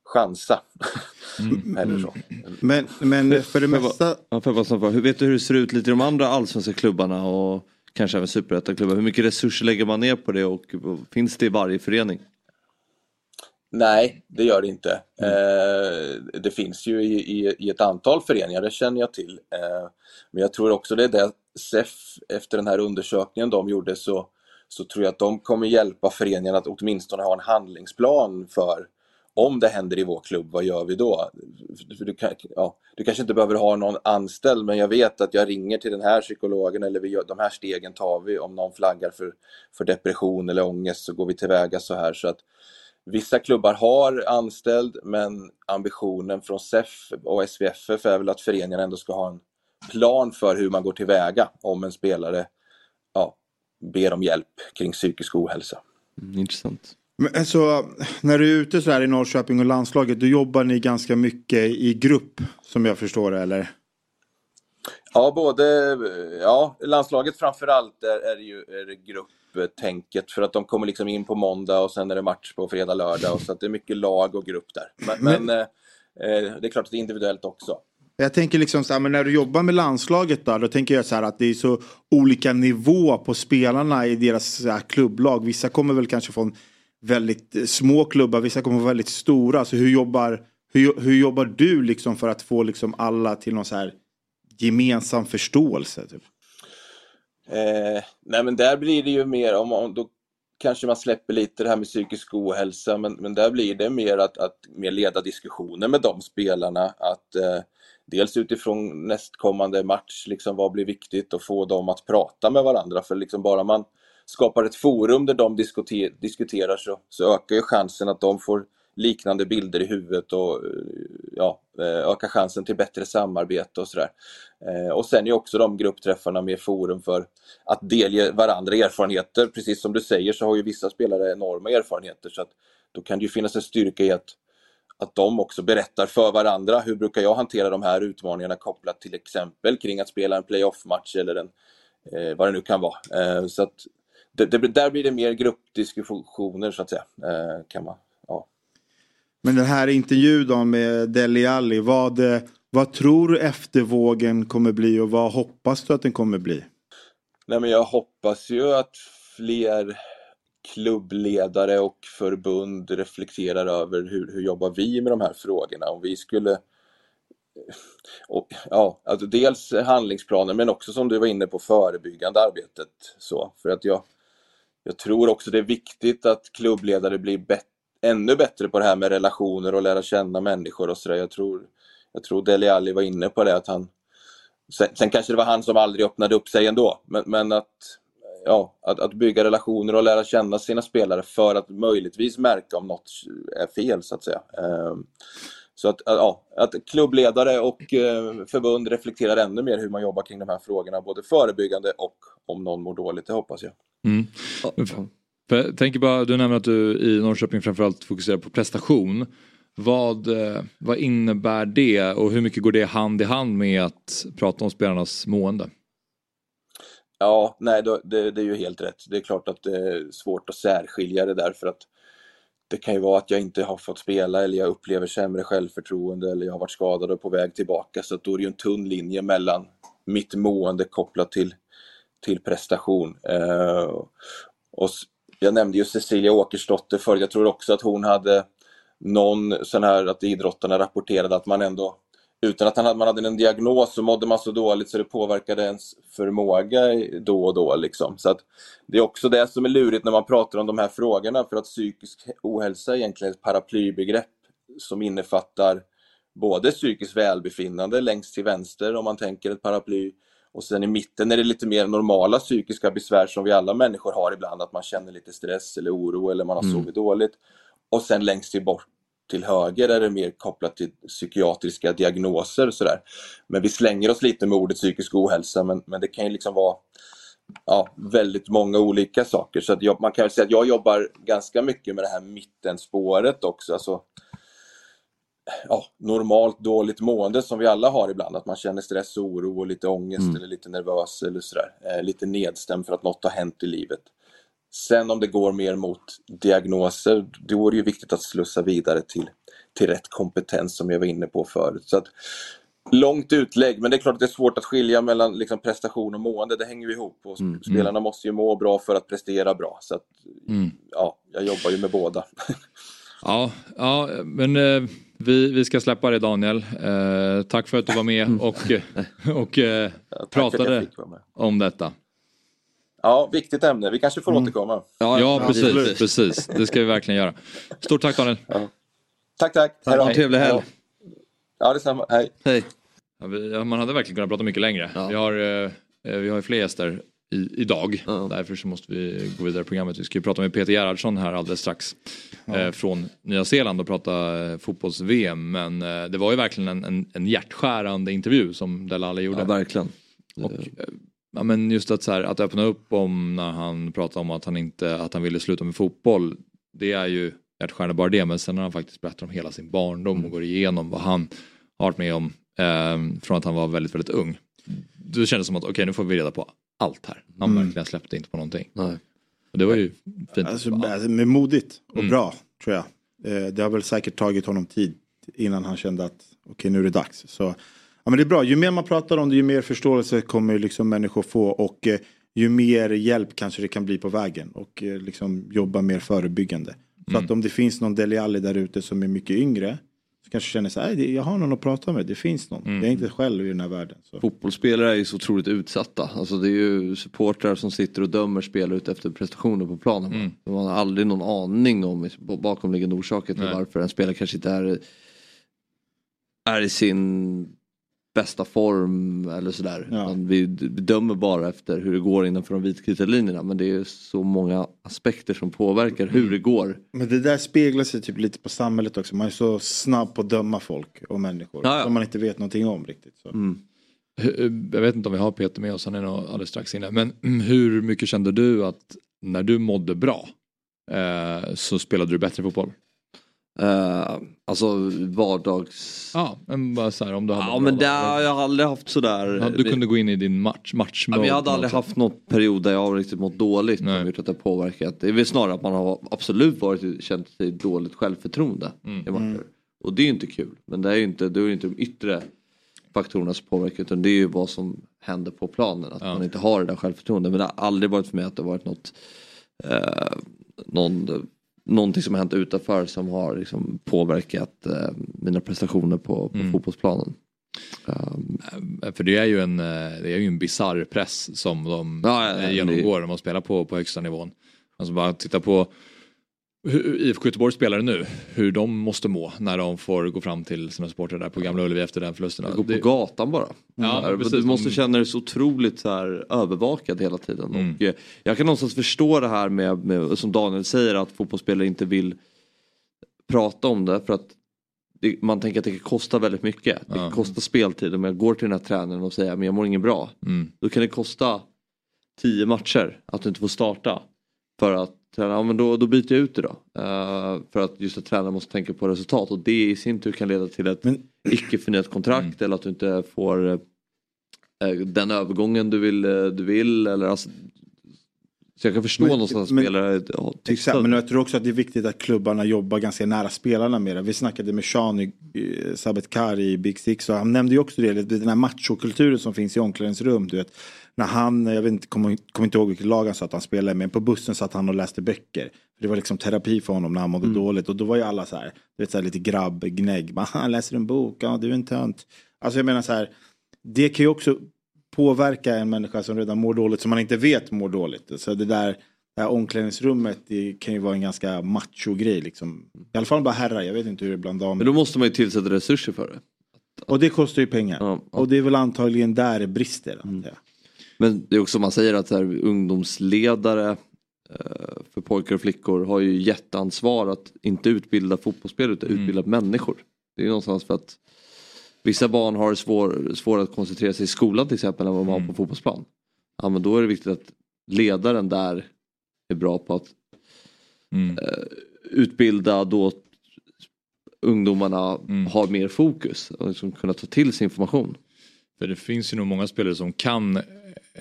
chansa. Eller så. Men för det mesta... Vet du hur det ser ut lite i de andra allsvenska klubbarna och kanske även superettan-klubbar? Hur mycket resurser lägger man ner på det, och finns det i varje förening? Nej, det gör det inte. Det finns ju i ett antal föreningar, det känner jag till. Men jag tror också det är det SEF, efter den här undersökningen de gjorde, så tror jag att de kommer hjälpa föreningarna att åtminstone ha en handlingsplan för om det händer i vår klubb, vad gör vi då? Du kanske inte behöver ha någon anställd, men jag vet att jag ringer till den här psykologen, eller de här stegen tar vi om någon flaggar för depression eller ångest, så går vi tillväga så här, så att vissa klubbar har anställd, men ambitionen från SEF och SVFF är väl att föreningen ändå ska ha en plan för hur man går tillväga om en spelare ber om hjälp kring psykisk ohälsa. Intressant. Men alltså, när du är ute så här i Norrköping och landslaget, då jobbar ni ganska mycket i grupp, som jag förstår det, eller? Ja, landslaget framförallt är grupp. Tänket, för att de kommer liksom in på måndag och sen är det match på fredag, lördag, och så att det är mycket lag och grupp där, men det är klart att det är individuellt också. Jag tänker liksom så här, men när du jobbar med landslaget då tänker jag så här att det är så olika nivå på spelarna i deras så här klubblag. Vissa kommer väl kanske från väldigt små klubbar, vissa kommer från väldigt stora, så hur jobbar du liksom för att få liksom alla till någon så här gemensam förståelse typ? Nej, men där blir det ju mer om då kanske man släpper lite det här med psykisk ohälsa, men där blir det mer att mer leda diskussioner med de spelarna, att dels utifrån nästkommande match liksom, vad blir viktigt, och få dem att prata med varandra, för liksom bara man skapar ett forum där de diskuterar så ökar ju chansen att de får liknande bilder i huvudet och ja, ökar chansen till bättre samarbete och sådär. Och sen är också de gruppträffarna med forum för att delge varandra erfarenheter. Precis som du säger så har ju vissa spelare enorma erfarenheter, så att då kan det ju finnas en styrka i att de också berättar för varandra, hur brukar jag hantera de här utmaningarna kopplat till exempel kring att spela en playoff-match eller vad det nu kan vara. Så att där blir det mer gruppdiskussioner så att säga, kan man. Men den här intervjun då med Dele Alli, vad tror du eftervågen kommer bli och vad hoppas du att den kommer bli? Nej, men jag hoppas ju att fler klubbledare och förbund reflekterar över hur jobbar vi med de här frågorna. Om vi skulle, alltså dels handlingsplaner, men också som du var inne på förebyggande arbetet. Så, för att jag tror också det är viktigt att klubbledare blir ännu bättre på det här med relationer och lära känna människor och sådär. Jag tror Dele Alli var inne på det, att han sen kanske det var han som aldrig öppnade upp sig ändå, men att bygga relationer och lära känna sina spelare för att möjligtvis märka om något är fel så att säga. Så att klubbledare och förbund reflekterar ännu mer hur man jobbar kring de här frågorna, både förebyggande och om någon mår dåligt, det hoppas jag. Mm. Tänk bara, du nämnde att du i Norrköping framförallt fokuserar på prestation. Vad innebär det och hur mycket går det hand i hand med att prata om spelarnas mående? Ja, nej, det är ju helt rätt. Det är klart att det är svårt att särskilja det där, för att det kan ju vara att jag inte har fått spela eller jag upplever sämre självförtroende eller jag har varit skadad och på väg tillbaka. Så att då är det ju en tunn linje mellan mitt mående kopplat till prestation. Och jag nämnde ju Cecilia Åkersdotter förr. Jag tror också att hon hade någon sån här, att idrottarna rapporterade att man ändå, utan att man hade en diagnos, så mådde man så dåligt så det påverkade ens förmåga då och då liksom. Så att det är också det som är lurigt när man pratar om de här frågorna, för att psykisk ohälsa är egentligen ett paraplybegrepp som innefattar både psykiskt välbefinnande längst till vänster om man tänker ett paraply. Och sen i mitten är det lite mer normala psykiska besvär som vi alla människor har ibland. Att man känner lite stress eller oro eller man har sovit dåligt. Och sen längst bort till höger är det mer kopplat till psykiatriska diagnoser och sådär. Men vi slänger oss lite med ordet psykisk ohälsa. Men det kan ju liksom vara väldigt många olika saker. Så att man kan väl säga att jag jobbar ganska mycket med det här mittenspåret också. Alltså, normalt dåligt mående som vi alla har ibland, att man känner stress, oro och lite ångest eller lite nervös eller sådär, lite nedstämd för att något har hänt i livet. Sen om det går mer mot diagnoser, då är det ju viktigt att slussa vidare till rätt kompetens som jag var inne på förut. Så att, långt utlägg, men det är klart att det är svårt att skilja mellan liksom prestation och mående, det hänger ju ihop och spelarna måste ju må bra för att prestera bra, så att, jag jobbar ju med båda. Ja, men vi ska släppa det, Daniel. Tack för att du var med och pratade om detta. Ja, viktigt ämne. Vi kanske får återkomma. Ja, precis. Det ska vi verkligen göra. Stort tack, Daniel. Ja. Tack. Hej då. Trevlig helg. Ja, detsamma. Hej. Ja, man hade verkligen kunnat prata mycket längre. Ja. Vi har fler gäster idag. Därför så måste vi gå vidare i programmet. Vi ska ju prata med Peter Gerhardsson här alldeles strax från Nya Zeeland och prata fotbolls-VM. Men det var ju verkligen en hjärtskärande intervju som Dele Alli gjorde. Ja, verkligen. Och, men just att, så här, att öppna upp om när han pratade om att han ville sluta med fotboll. Det är ju hjärtskärande bara det. Men sen när han faktiskt berättar om hela sin barndom och går igenom vad han har varit med om från att han var väldigt, väldigt ung. Det kändes som att okej, nu får vi reda på allt här. Han verkligen släppte inte på någonting. Nej. Och det var ju fint. Alltså, med modigt och bra, tror jag. Det har väl säkert tagit honom tid innan han kände att okej, nu är det dags. Så, ja, men det är bra. Ju mer man pratar om det, ju mer förståelse kommer liksom människor få. Och ju mer hjälp kanske det kan bli på vägen. Och liksom jobba mer förebyggande. Så att om det finns någon Dele Alli där ute som är mycket yngre, Så kanske känner så här, jag har någon att prata med, det finns någon. Mm. Jag är inte själv i den här världen. Så. Fotbollsspelare är ju så otroligt utsatta. Alltså det är ju supportrar som sitter och dömer spelare ut efter prestationer på planen. Mm. Man har aldrig någon aning om bakomliggande orsaker till varför en spelare kanske inte är i sin bästa form eller sådär. Ja. Vi dömer bara efter hur det går innanför de vitkritta linjerna. Men det är så många aspekter som påverkar hur det går. Men det där speglar sig typ lite på samhället också. Man är så snabb på att döma folk och människor som man inte vet någonting om riktigt. Så. Mm. Jag vet inte om vi har Peter med oss, han är nog alldeles strax inne. Men hur mycket kände du att när du mådde bra så spelade du bättre fotboll? Alltså vardags... Ja, men bara så här, om du hade... Ja, men jag har aldrig haft sådär... Ja, du kunde gå in i din matchmode. Men jag hade aldrig haft någon period där jag har riktigt mått dåligt. Gjort att det påverkat. Det är väl snarare att man har absolut känt sig dåligt självförtroende i matcher. Och det är ju inte kul. Men det är ju inte de yttre faktorerna som påverkar, utan det är ju vad som händer på planen. Att man inte har det där självförtroende. Men det har aldrig varit för mig att det har varit något... någonting som har hänt utanför som har liksom påverkat mina prestationer på fotbollsplanen. För det är ju en bizarr press som de genomgår när man spelar på högsta nivån. Alltså bara titta på hur IFK Göteborg spelar nu, hur de måste må när de får gå fram till sina supportrar där på Gamla Ullevi efter den förlusten. Gå på gatan bara. Ja, du måste känna dig så otroligt så här övervakad hela tiden. Och jag kan någonstans förstå det här med som Daniel säger, att fotbollsspelare inte vill prata om det för att man tänker att det kostar väldigt mycket. Det kostar speltid. Om jag går till den här tränaren och säger men jag mår ingen bra, då kan det kosta 10 matcher att du inte får starta för att träna, ja, men då byter jag ut det då. För att just att tränaren måste tänka på resultat. Och det i sin tur kan leda till ett icke-förnyat kontrakt. Eller att du inte får den övergången du vill. Eller alltså, så jag kan förstå någonstans att spelare... Ja, exakt, men jag tror också att det är viktigt att klubbarna jobbar ganska nära spelarna med det. Vi snackade med Shani Sabetkari i Big Six. Och han nämnde ju också det. Den här machokulturen som finns i omklädningsrum, du vet. När han, jag vet inte, kommer inte ihåg vilket lag han sa att han spelade med, men på bussen satt han och läste böcker. Det var liksom terapi för honom när han mådde dåligt. Och då var ju alla så här, du vet, så här lite grabbgnägg. Han läser en bok, ja du är en tönt. Alltså jag menar så här, det kan ju också påverka en människa som redan mår dåligt, som man inte vet mår dåligt. Så det där omklädningsrummet, det kan ju vara en ganska macho grej liksom. I alla fall bara herrar, jag vet inte hur det är bland damer. Men då måste man ju tillsätta resurser för det. Och det kostar ju pengar. Ja. Och det är väl antagligen där det brister. Men det är också man säger att så här, ungdomsledare för pojkar och flickor har ju jätteansvar att inte utbilda fotbollsspelare utan utbilda människor. Det är ju någonstans för att vissa barn har svårt att koncentrera sig i skolan till exempel än vad man har på fotbollsplan. Ja, men då är det viktigt att ledaren där är bra på att utbilda då ungdomarna har mer fokus och liksom kunna ta till sig information. För det finns ju nog många spelare som kan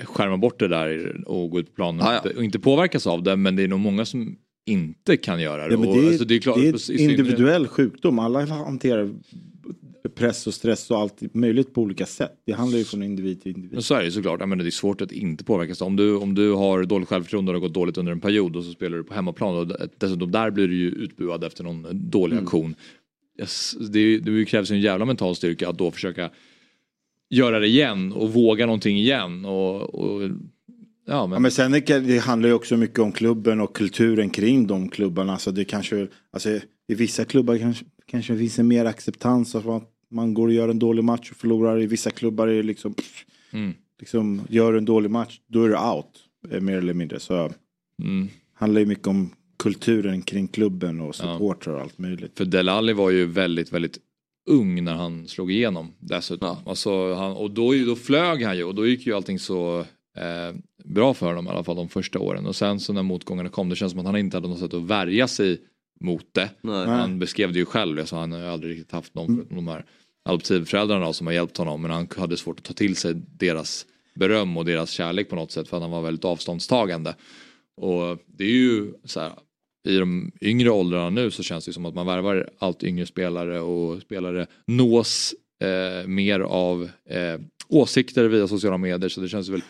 skärma bort det där och gå ut på planen och inte påverkas av det, men det är nog många som inte kan göra det. Ja, men det är, alltså, det är klart, det är en individuell sjukdom. Alla hanterar press och stress och allt möjligt på olika sätt. Det handlar ju från individ till individ. Men så är det såklart. Jag menar, det är svårt att inte påverkas. Om du har dåligt självförtroende och har gått dåligt under en period och så spelar du på hemmaplan och dessutom där blir du ju utbuad efter någon dålig aktion. Det krävs en jävla mental styrka att då försöka göra det igen och våga någonting igen och men sen det handlar ju också mycket om klubben och kulturen kring de klubbarna, så det kanske, alltså i vissa klubbar kanske finns en mer acceptans av att man går och gör en dålig match och förlorar. I vissa klubbar är det liksom gör en dålig match, då är det out mer eller mindre, så handlar ju mycket om kulturen kring klubben och supportrar och allt möjligt. För Dele Alli var ju väldigt, väldigt ung när han slog igenom dessutom. Ja. Alltså då flög han ju och då gick ju allting så bra för honom i alla fall de första åren. Och sen så när motgångarna kom, det känns som att han inte hade något sätt att värja sig mot det. Nej. Han beskrev det ju själv, alltså, han har aldrig riktigt haft någon de här adoptivföräldrarna som har hjälpt honom, men han hade svårt att ta till sig deras beröm och deras kärlek på något sätt för att han var väldigt avståndstagande. Och det är ju så här, i de yngre åldrarna nu så känns det som att man värvar allt yngre spelare och spelare nås mer av åsikter via sociala medier, så det känns väl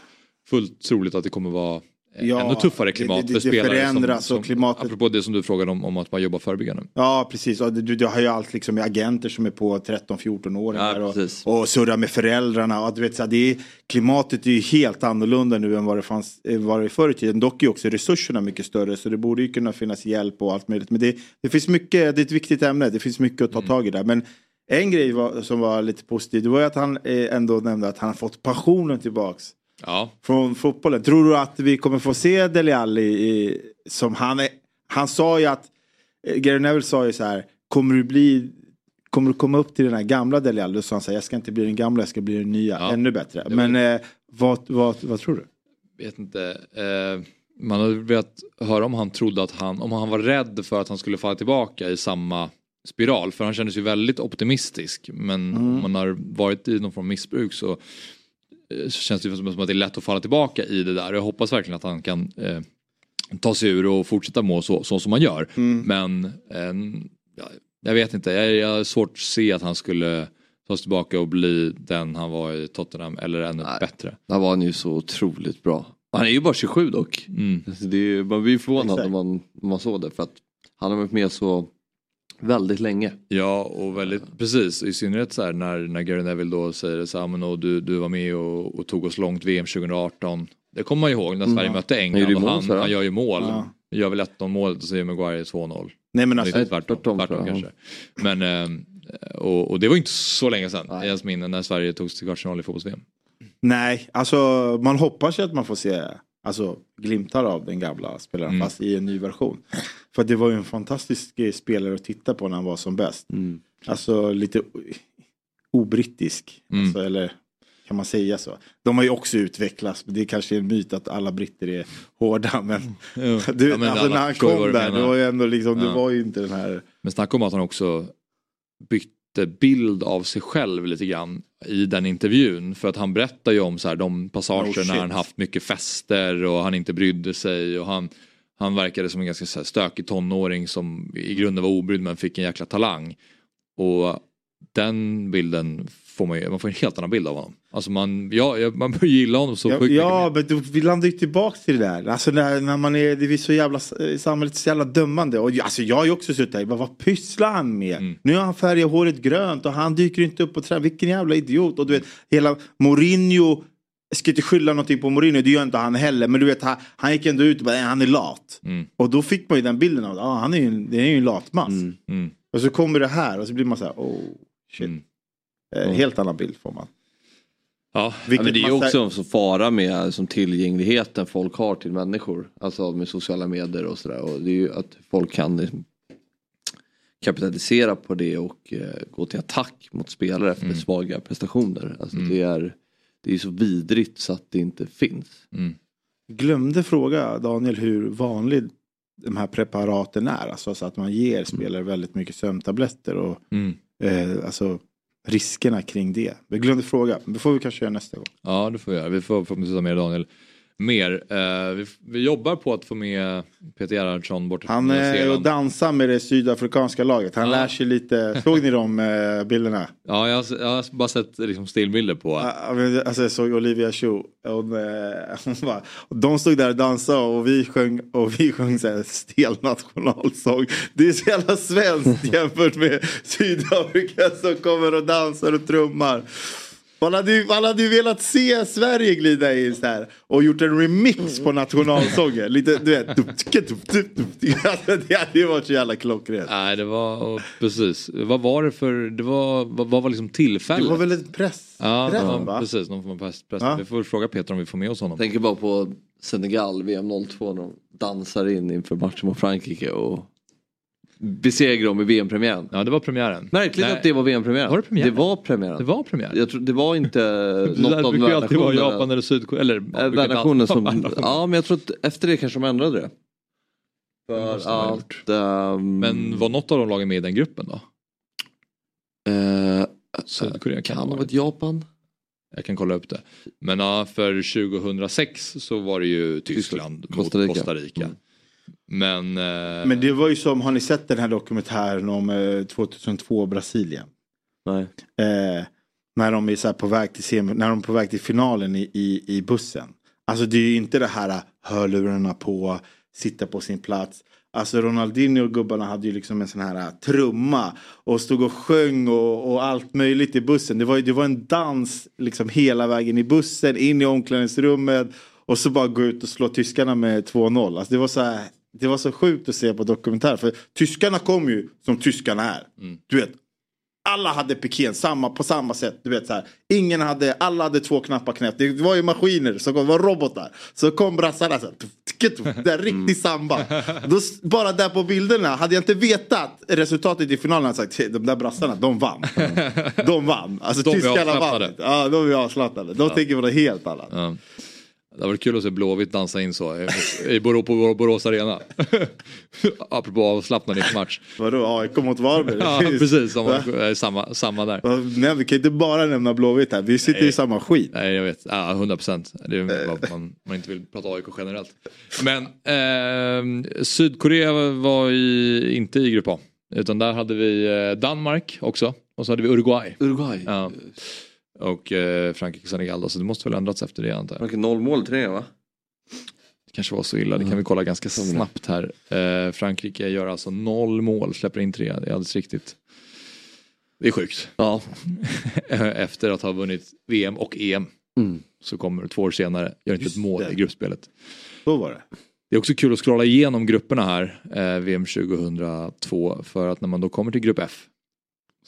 fullt troligt att det kommer vara ändå tuffare klimat för spelare. Det förändras som, och klimatet... Apropå det som du frågade om att man jobbar förebyggande. Ja, precis. Och du har ju allt liksom agenter som är på 13-14 år här och surrar med föräldrarna. Och du vet, så här, klimatet är ju helt annorlunda nu än vad det förr i tiden. Dock är också resurserna mycket större, så det borde ju kunna finnas hjälp och allt möjligt. Men det finns mycket, det är ett viktigt ämne. Det finns mycket att ta tag i där. Men en grej som var lite positiv, det var ju att han ändå nämnde att han har fått passionen tillbaks. Ja. Från fotbollen. Tror du att vi kommer få se Dele Alli som han är? Han sa ju att Gary Neville sa ju så här: kommer du komma upp till den här gamla Dele Alli? Så han sa, jag ska inte bli den gamla, jag ska bli den nya, ännu bättre. Men vad tror du? Vet inte. Man har velat höra om han trodde att om han var rädd för att han skulle falla tillbaka i samma spiral, för han kändes ju väldigt optimistisk, men om man har varit i någon form av missbruk så känns det som att det är lätt att falla tillbaka i det där. Jag hoppas verkligen att han kan ta sig ur och fortsätta må så som man gör. Men jag vet inte. Jag har svårt att se att han skulle ta sig tillbaka och bli den han var i Tottenham eller ännu bättre. Där var han ju så otroligt bra. Han är ju bara 27 dock. Det är, man blir förvånad när man såg det, för att han har varit med så väldigt länge. Ja, och väldigt precis, i synnerhet så här, när Gary Neville då säger det så här, men och du var med och tog oss långt VM 2018. Det kommer man ihåg när Sverige mötte England, och han gör ju mål. Ja. Gör väl 1-0 målet och så gör Maguire 2-0. Nej, men alltså tvärtom kanske. Men och det var ju inte så länge sedan. Nej. Ens minne när Sverige tog sig till kvartsfinal i fotbolls-VM. Nej, alltså man hoppas ju att man får se glimtar av den gamla spelaren fast i en ny version. För det var ju en fantastisk spelare att titta på när han var som bäst. Alltså lite obrittisk. Alltså, eller kan man säga så? De har ju också utvecklats. Det är kanske en myt att alla britter är hårda. Men, när han kom där, det var ju ändå liksom, det var ju inte den här... Men snacka om att han också bytte bild av sig själv lite grann i den intervjun, för att han berättar ju om så här, de passager när han haft mycket fester och han inte brydde sig, och han verkade som en ganska så här stökig tonåring som i grunden var obrydd men fick en jäkla talang, och den bilden får man får en helt annan bild av honom. Alltså man börjar gilla honom så sjukt. Ja, men vi landar ju tillbaka till det där. Alltså när man är, det är så jävla, samhället är så jävla dömande. Och alltså jag har ju också suttit där, vad pysslar han med? Nu har han färgat håret grönt och han dyker inte upp på träning. Vilken jävla idiot. Och du vet, hela Mourinho, jag ska inte skylla någonting på Mourinho, det gör inte han heller. Men du vet, han gick ändå ut och bara, han är lat. Och då fick man ju den bilden av, det är ju en latmass. Och så kommer det här och så blir man så här, shit. Helt annan bild får man. Ja, men det är ju också en fara med som tillgängligheten folk har till människor. Alltså med sociala medier och sådär. Och det är ju att folk kan kapitalisera på det och gå till attack mot spelare efter svaga prestationer. Alltså det är så vidrigt så att det inte finns. Glömde fråga Daniel hur vanligt de här preparaten är. Alltså så att man ger spelare väldigt mycket sömntabletter och riskerna kring det. Vi glömde fråga. Det får vi kanske göra nästa gång. Ja, det får vi göra. Vi får prata med Daniel mer. Vi jobbar på att få med Peter Gerhardsson bort. Han är och dansar med det sydafrikanska laget. Han lär sig lite. Såg ni de bilderna? Ja, jag har bara sett liksom stillbilder på. Alltså, jag såg Olivia Cho. Och de stod där och dansade och vi sjöng så här stel nationalsång. Det är så jävla svenskt jämfört med Sydafrika som kommer och dansar och trummar. Man hade ju velat se Sverige glida in så här och gjort en remix på nationalsången. Lite, du vet, det hade ju varit så jävla klockrent. Nej, det var precis. Vad var det för, vad var liksom tillfället? Det var väl ett press? Ja, precis. Någon form av press. Ja. Vi får fråga Peter om vi får med oss honom. Tänker bara på Senegal, VM 02, när de dansar in inför matchen mot Frankrike och besegrar dem i VM-premiären. Ja, det var premiären. Märkligt att det var VM-premiären. Var det premiären? Det var premiären. Det var premiären. Jag tror det var inte något av nationerna. Japan eller Sydkorea eller nationen som. Ja, men jag tror att efter det kanske de ändrade det. Men var något av de lagen med i den gruppen då? Sydkorea kan ha varit Japan. Jag kan kolla upp det. Men för 2006 så var det ju Tyskland mot Costa Rica. Men det var ju som, har ni sett den här dokumentären om 2002 Brasilien? Nej. När de är så här på väg till finalen i bussen. Alltså det är ju inte det här hörlurarna på, sitta på sin plats. Alltså Ronaldinho och gubbarna hade ju liksom en sån här trumma och stod och sjöng och allt möjligt i bussen. Det var en dans liksom hela vägen i bussen, in i omklädningsrummet och så bara gå ut och slå tyskarna med 2-0. Alltså det var så sjukt att se på dokumentär, för tyskarna kom ju som tyskarna är. Mm. Du vet, alla hade piken på samma sätt, du vet så här. Alla hade två knappar knäppt. Det var ju maskiner, så kom, det var robotar. Så kom brassarna så här, det är riktigt samband. Då, bara där på bilderna, hade jag inte vetat resultatet i finalen, hade jag sagt, de där brassarna, de vann. De vann. Alltså de tyskarna vann. Ja, de är avslappnade. De tänker på det helt annat. Ja. Det var kul att se Blåvitt dansa in så i Borås Arena. Apropå avslappnad i match. Vadå? AIK mot Varberg? Ja, precis. Samma där. Nej, vi kan inte bara nämna Blåvitt här. Vi sitter i samma skit. Nej, jag vet. Ja, 100%. Det är vad man inte vill prata AIK generellt. Men Sydkorea var inte i grupp A. Utan där hade vi Danmark också. Och så hade vi Uruguay. Ja. Och Frankrike Senegal då, så det måste väl ändrats efter det antar jag. Frankrike 0-3 va? Det kanske var så illa, det kan vi kolla ganska snabbt här. Frankrike gör alltså 0 mål, släpper in 3, det är alldeles riktigt. Det är sjukt. Ja. Efter att ha vunnit VM och EM så kommer 2 år senare, gör inte ett mål i gruppspelet. Så var det. Det är också kul att scrolla igenom grupperna här, VM 2002, för att när man då kommer till grupp F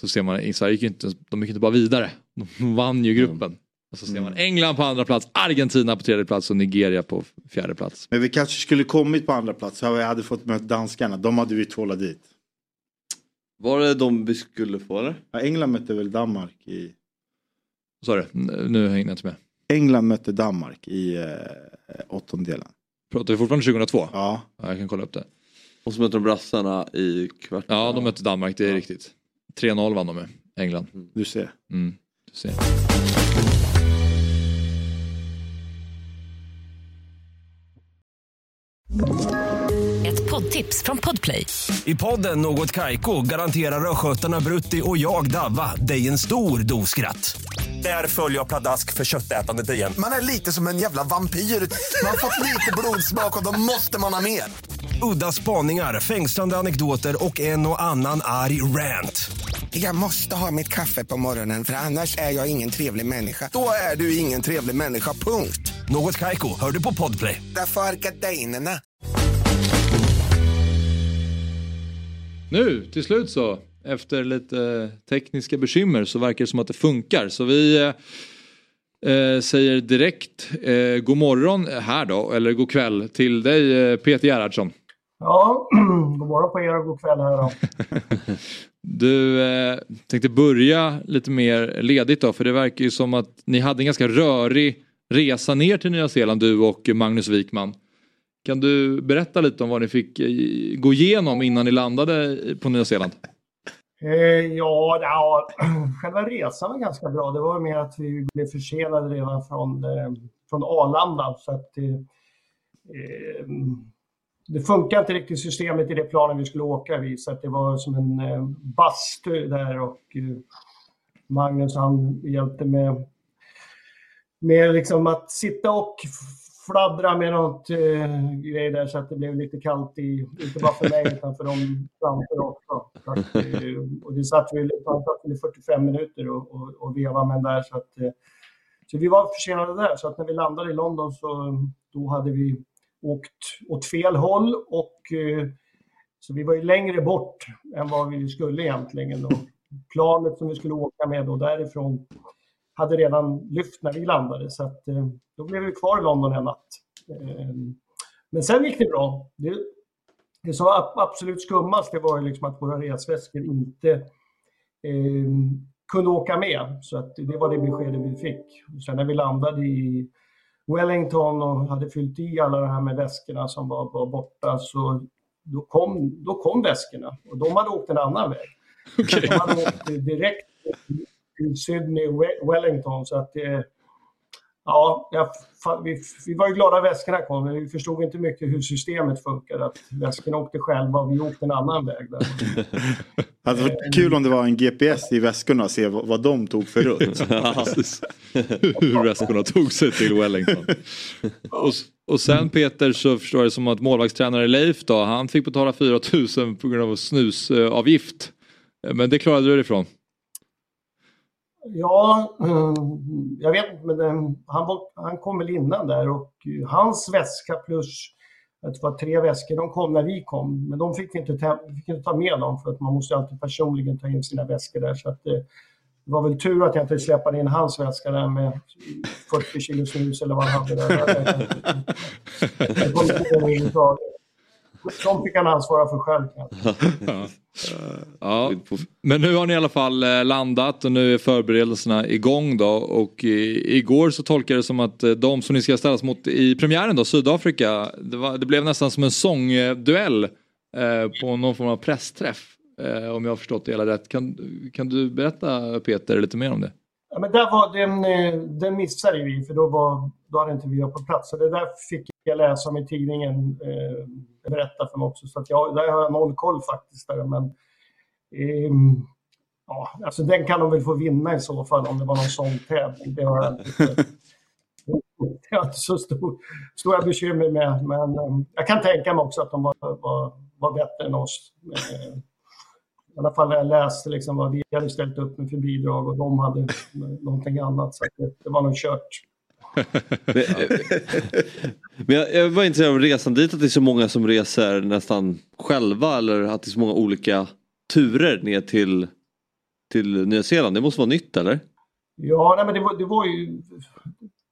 så ser man, i Sverige gick inte bara vidare. De vann ju gruppen. Och så ser man England på andra plats, Argentina på tredje plats och Nigeria på fjärde plats. Men vi kanske skulle kommit på andra plats så vi hade fått möta danskarna. De hade vi tvålat dit. Var det de vi skulle få eller? Ja, England mötte väl Danmark i... Sorry, nu hänger jag inte med. England mötte Danmark i 8-delen. Pratar vi fortfarande 2002? Ja. Ja, jag kan kolla upp det. Och så mötte de brassarna i kvart. Ja, de mötte Danmark, det är riktigt. 3-0 vann de med England. Du ser. Mm, du ser. Ett poddtips från Podplay. I podden Något Kaiko garanterar röskötarna Brutti och jag Davva dig en stor doskratt. Där följer jag pladask för köttätandet igen. Man är lite som en jävla vampyr. Man har fått lite blodsmak och då måste man ha mer. Udda spaningar, fängslande anekdoter och en och annan arg rant. Jag måste ha mitt kaffe på morgonen för annars är jag ingen trevlig människa. Då är du ingen trevlig människa, punkt. Något Kaiko, hör du på Podplay. Därför är gardinerna. Nu, till slut så, efter lite tekniska bekymmer så verkar det som att det funkar. Så vi... säger direkt god morgon här då, eller god kväll till dig Peter Gerhardsson. Ja, god morgon på er och god kväll här då. Du tänkte börja lite mer ledigt då, för det verkar ju som att ni hade en ganska rörig resa ner till Nya Zeeland, du och Magnus Wikman. Kan du berätta lite om vad ni fick gå igenom innan ni landade på Nya Zeeland? Ja, själva resan var ganska bra. Det var mer att vi blev försenade redan från Arlanda. Så att det funkar inte riktigt systemet i det planen vi skulle åka vid. Så att det var som en bastu där och Magnus han hjälpte med liksom att sitta och fladdra med något grej där så att det blev lite kallt inte bara för mig utan för dem framför också. Och det satt vi i 45 minuter och veva med där så att så vi var försenade där så att när vi landade i London så då hade vi åkt åt fel håll och så vi var ju längre bort än vad vi skulle egentligen och planet som vi skulle åka med då därifrån hade redan lyft när vi landade så att då blev vi kvar i London en natt. Men sen gick det bra. Det som var absolut skummast det var ju liksom att våra resväskor inte kunde åka med. Så att det var det beskedet vi fick. Och sen när vi landade i Wellington och hade fyllt i alla det här med väskorna som var borta så då kom väskorna. Och de hade åkt en annan väg. Okay. De hade åkt direkt till Sydney och Wellington så att Ja, vi var ju glada väskorna kom, men vi förstod inte mycket hur systemet funkar, att väskorna åkte själva och vi åkte en annan väg där. Alltså, det var kul om det var en GPS i väskorna och se vad de tog för rutt. Hur väskorna tog sig till Wellington. Och sen Peter, så förstår jag som att målvaktstränare Leif då, han fick betala 4 000 på grund av snusavgift. Men det klarade du dig ifrån. Ja, jag vet inte, men han kom väl innan där, och hans väska plus att det var 3 väskor, de kom när vi kom, men de fick inte ta med dem, för att man måste alltid personligen ta in sina väskor där, så att det var väl tur att jag inte släppade in hans väska där med 40 kilo snus eller vad han hade där. De fick han ansvara för själv. Ja. Men nu har ni i alla fall landat och nu är förberedelserna igång då, och igår så tolkade det som att de som ni ska ställas mot i premiären då, Sydafrika, det blev nästan som en sångduell på någon form av pressträff, om jag har förstått det hela rätt. Kan du berätta, Peter, lite mer om det? Ja, men där var den missade vi, för då hade inte vi varit på plats, så det där fick jag läsa om i tidningen, berätta för mig också, så att där har jag noll koll faktiskt där, men ja, alltså den kan de väl få vinna i så fall, om det var någon sån tävling. Det var inte så stora bekymmer med, men jag kan tänka mig också att de var bättre än oss, i alla fall när jag läste liksom vad vi hade ställt upp med för bidrag, och de hade någonting annat, så det var nog kört. Men jag var intresserad av resan dit, att det är så många som reser nästan själva, eller att det är så många olika turer ner till Nya Zeeland. Det måste vara nytt, eller? Ja, nej, men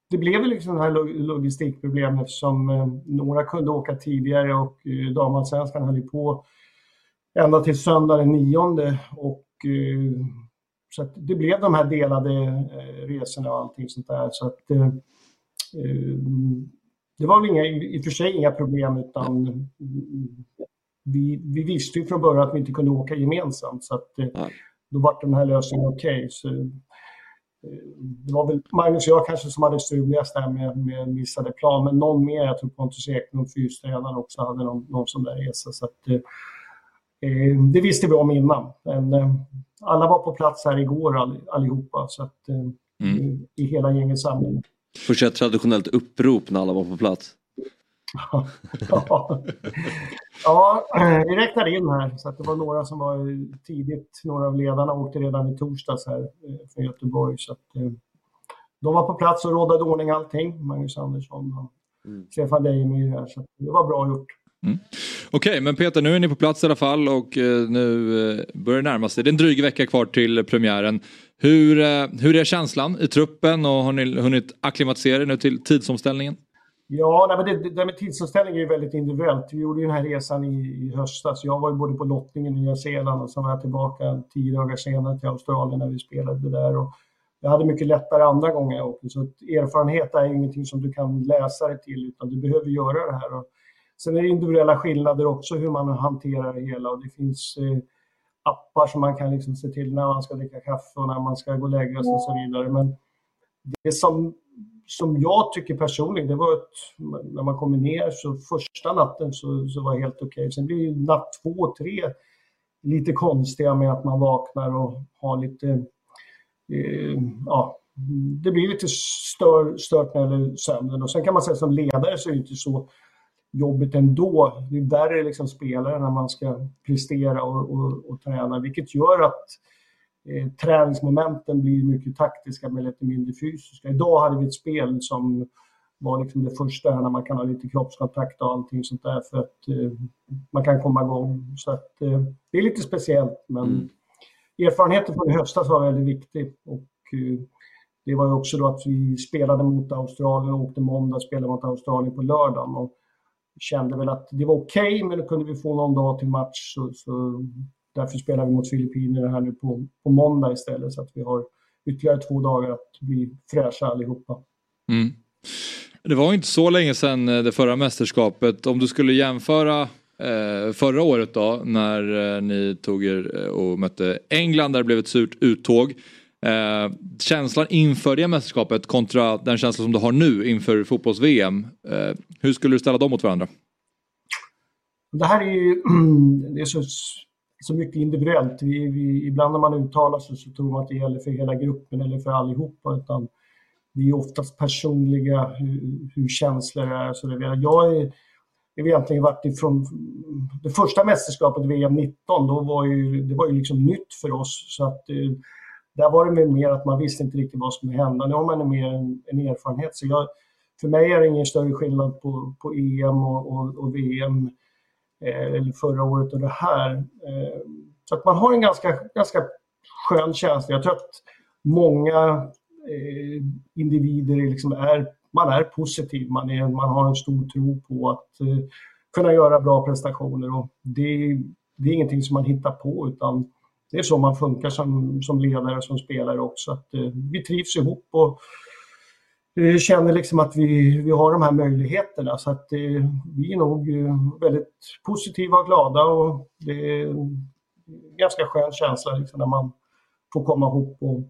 det blev ju liksom den här logistikproblemen, eftersom några kunde åka tidigare, och damallsvenskan höll ju på ända till söndag den 9:e, och så att det blev de här delade resorna och allting sånt där. Så att, det var väl i och för sig inga problem, utan vi visste ju från början att vi inte kunde åka gemensamt. Så att, då var den här lösningen okej. Så, det var väl Magnus och jag kanske som hade struligast där med missade plan. Men någon mer, jag tror Pontus Ekman och fystränaren också hade någon sån där resa. Så att, det visste vi om innan. Men, alla var på plats här igår allihopa, så att i hela gänget samlade. Först ett traditionellt upprop när alla var på plats. Ja, vi räknar in här, så att det var några som var tidigt, några av ledarna åkte redan i torsdags här från Göteborg, så att de var på plats och rådade ordning allting, Magnus Andersson och Stefan Dejemyr här, så att det var bra gjort. Mm. Okej, men Peter, nu är ni på plats i alla fall, och nu börjar det närma sig. Det är en dryg vecka kvar till premiären. Hur är känslan i truppen, och har ni hunnit acklimatisera er nu till tidsomställningen? Ja, nej, men det med tidsomställningen är ju väldigt individuellt. Vi gjorde ju den här resan i höstas. Jag var ju både på lottningen i Nya Zeeland, och sen var jag tillbaka 10 dagar senare till Australien när vi spelade där. Och jag hade mycket lättare andra gånger också. Så erfarenhet är ingenting som du kan läsa dig till, utan du behöver göra det här. Och sen är det individuella skillnader också, hur man hanterar det hela, och det finns appar som man kan liksom se till när man ska dricka kaffe och när man ska gå och lägga sig och så vidare. Men det som jag tycker personligen, det var att när man kommer ner, så första natten så var det helt okej. Sen blir det natt 2 och 3 lite konstiga med att man vaknar och har lite, ja, det blir lite stört när det gäller sömnen. Och sen kan man säga som ledare så är det inte så jobbet ändå. Det är värre liksom spelare när man ska prestera och träna, vilket gör att träningsmomenten blir mycket taktiska men lite mindre fysiska. Idag hade vi ett spel som var liksom det första här, när man kan ha lite kroppskontakt och allting sånt där, för att man kan komma igång. Så att, det är lite speciellt, men erfarenheten från i höstas var väldigt viktig, och det var ju också då att vi spelade mot Australien och åkte måndag, spelade mot Australien på lördagen, och kände väl att det var okej, men då kunde vi få någon dag till match, så därför spelar vi mot Filippinerna här nu på måndag istället, så att vi har ytterligare 2 dagar att bli fräscha allihopa. Mm. Det var inte så länge sedan det förra mästerskapet. Om du skulle jämföra förra året då, när ni tog er och mötte England, där det blev ett surt uttåg. Känslan inför det mästerskapet kontra den känslan som du har nu inför fotbolls-VM. Hur skulle du ställa dem mot varandra? Det här är ju det är så mycket individuellt. Ibland när man uttalar sig så tror man att det gäller för hela gruppen eller för allihopa. Utan det är oftast personliga hur känslor är. Så det, jag har egentligen varit ifrån det första mästerskapet VM 19. Då var det liksom nytt för oss. Så att, där var det mer att man visste inte riktigt vad som hände. Nu har man mer en erfarenhet. Så för mig är det ingen större skillnad på EM och VM. Eller förra året och det här. Så att man har en ganska skön känsla. Jag tror att många individer liksom man är positiv. Man har en stor tro på att kunna göra bra prestationer. Och det är ingenting som man hittar på, utan det är så man funkar som ledare och som spelare också. Att vi trivs ihop och känner liksom att vi har de här möjligheterna. Så att vi är nog väldigt positiva och glada. Och det är en ganska skön känsla liksom när man får komma ihop. Och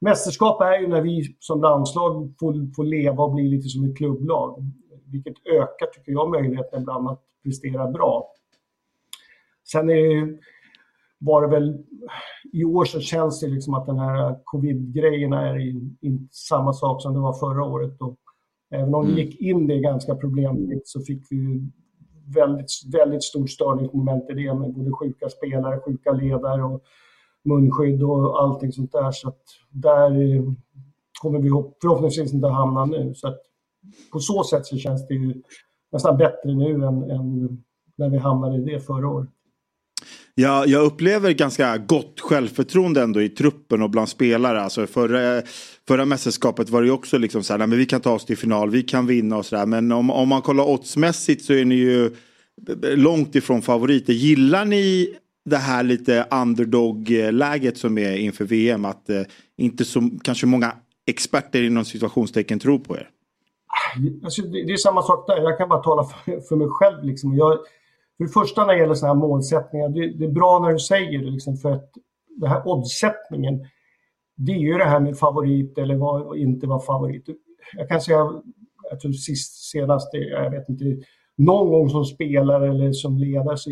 mästerskap är ju när vi som landslag får leva och bli lite som ett klubblag. Vilket ökar, tycker jag, möjligheten ibland att prestera bra. Sen var det väl i år, så känns det liksom att den här covid-grejerna är inte samma sak som det var förra året. Och även om vi gick in det ganska problemligt, så fick vi väldigt, väldigt stort störningsmoment i det, med både sjuka spelare, sjuka ledare och munskydd och allting sånt där. Så att där kommer vi förhoppningsvis inte hamna nu. Så att på så sätt så känns det ju nästan bättre nu än när vi hamnade i det förra året. Jag upplever ganska gott självförtroende ändå i truppen och bland spelare. Alltså förra mästerskapet var det ju också liksom så här, men vi kan ta oss till final, vi kan vinna och sådär. Men om man kollar oddsmässigt så är ni ju långt ifrån favoriter. Gillar ni det här lite underdog-läget som är inför VM? Att inte så kanske många experter inom situationstecken tror på er? Alltså, det är samma sak där. Jag kan bara tala för mig själv liksom. För det första när det gäller sådana här målsättningar, det är bra när du säger det liksom, för att den här oddsättningen, det är ju det här med favorit eller inte var favorit. Jag kan säga att någon gång som spelare eller som ledare, så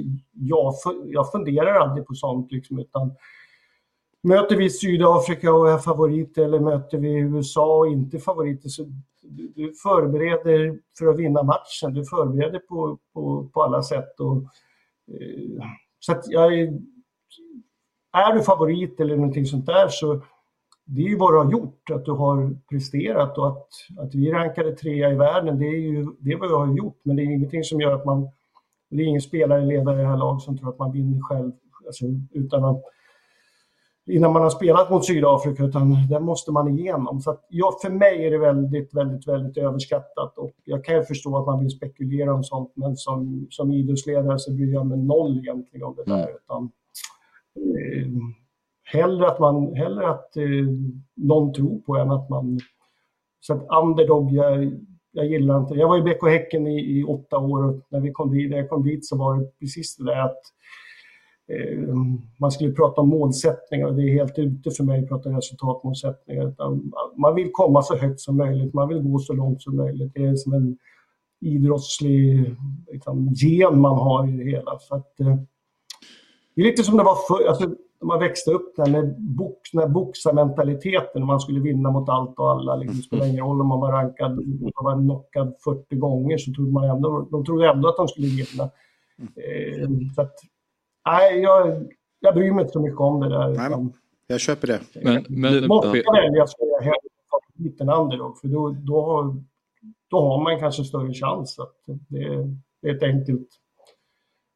jag funderar aldrig på sånt liksom, utan möter vi Sydafrika och är favorit, eller möter vi USA och inte favoriter, så du förbereder för att vinna matchen. Du förbereder på alla sätt. Och, så att är du favorit eller någonting sånt där, så det är ju vad du har gjort. Att du har presterat och att vi rankade 3 i världen, det är vad jag har gjort. Men det är ingenting som gör att det är ingen spelare eller ledare i det här laget som tror att man vinner själv. Alltså, innan man har spelat mot Sydafrika, utan där måste man igenom. Så att för mig är det väldigt, väldigt, väldigt överskattat, och jag kan ju förstå att man vill spekulera om sånt, men som idrottsledare så bryr jag mig noll egentligen om det där. Utan, hellre att någon tror på än att man... Så att underdog, jag gillar inte. Jag var i BK Häcken i 8 år, och när jag kom dit så var det precis det där att man skulle prata om målsättningar, och det är helt ute för mig att prata om resultatmålsättningar. Man vill komma så högt som möjligt, man vill gå så långt som möjligt. Det är som en idrottslig liksom, gen man har i det hela. Så att, det är lite som det var förr, alltså, när man växte upp med boxarmentaliteten, och man skulle vinna mot allt och alla. Liksom, det spelar ingen roll om man var rankad, man var knockad 40 gånger, så trodde ändå att de skulle vinna. Så att, nej, jag bryr mig inte så mycket om det där. Nej, jag köper det. Men måste välja en liten underdog, för då har man kanske större chans. Det är ett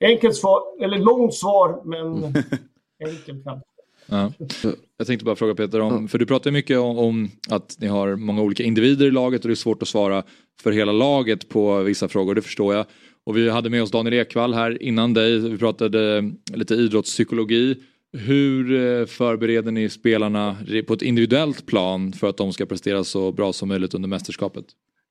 enkelt svar, eller långt svar, men enkelt kanske. Ja. Jag tänkte bara fråga Peter, för du pratar mycket om att ni har många olika individer i laget, och det är svårt att svara för hela laget på vissa frågor, det förstår jag. Och vi hade med oss Daniel Ekwall här innan dig. Vi pratade lite idrottspsykologi. Hur förbereder ni spelarna på ett individuellt plan för att de ska prestera så bra som möjligt under mästerskapet?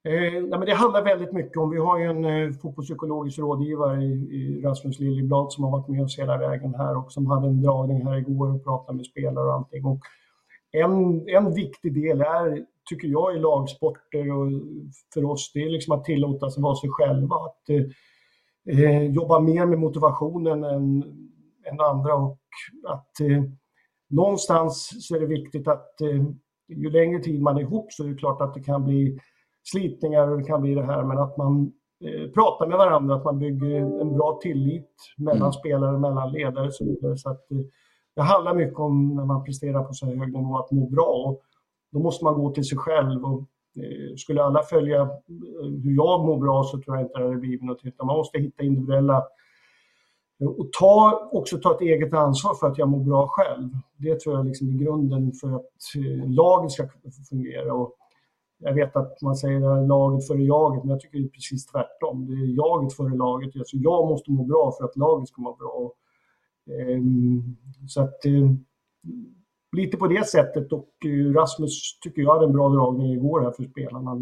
Nej, men det handlar väldigt mycket om. Vi har ju en fotbollspsykologisk rådgivare i Rasmus Liljeblad som har varit med oss hela vägen här, och som hade en dragning här igår och pratade med spelare och allting. Och En viktig del är, tycker jag, i lagsporter och för oss, det är liksom att tillåta sig vara sig själva, att jobba mer med motivationen än andra, och att någonstans så är det viktigt att ju längre tid man är ihop så är det klart att det kan bli slitningar och det kan bli det här, men att man pratar med varandra, att man bygger en bra tillit mellan spelare, mellan ledare och så vidare, så att det handlar mycket om när man presterar på så här hög nivå att må bra, och då måste man gå till sig själv, och skulle alla följa hur jag mår bra så tror jag inte det blir något, utan man måste hitta individuella och ta ett eget ansvar för att jag mår bra själv. Det tror jag liksom är grunden för att laget ska fungera, och jag vet att man säger laget före jaget, men jag tycker det är precis tvärtom. Det är jaget före laget, alltså jag måste må bra för att laget ska må bra. Så att lite på det sättet, och Rasmus tycker jag hade en bra dragning igår här för spelarna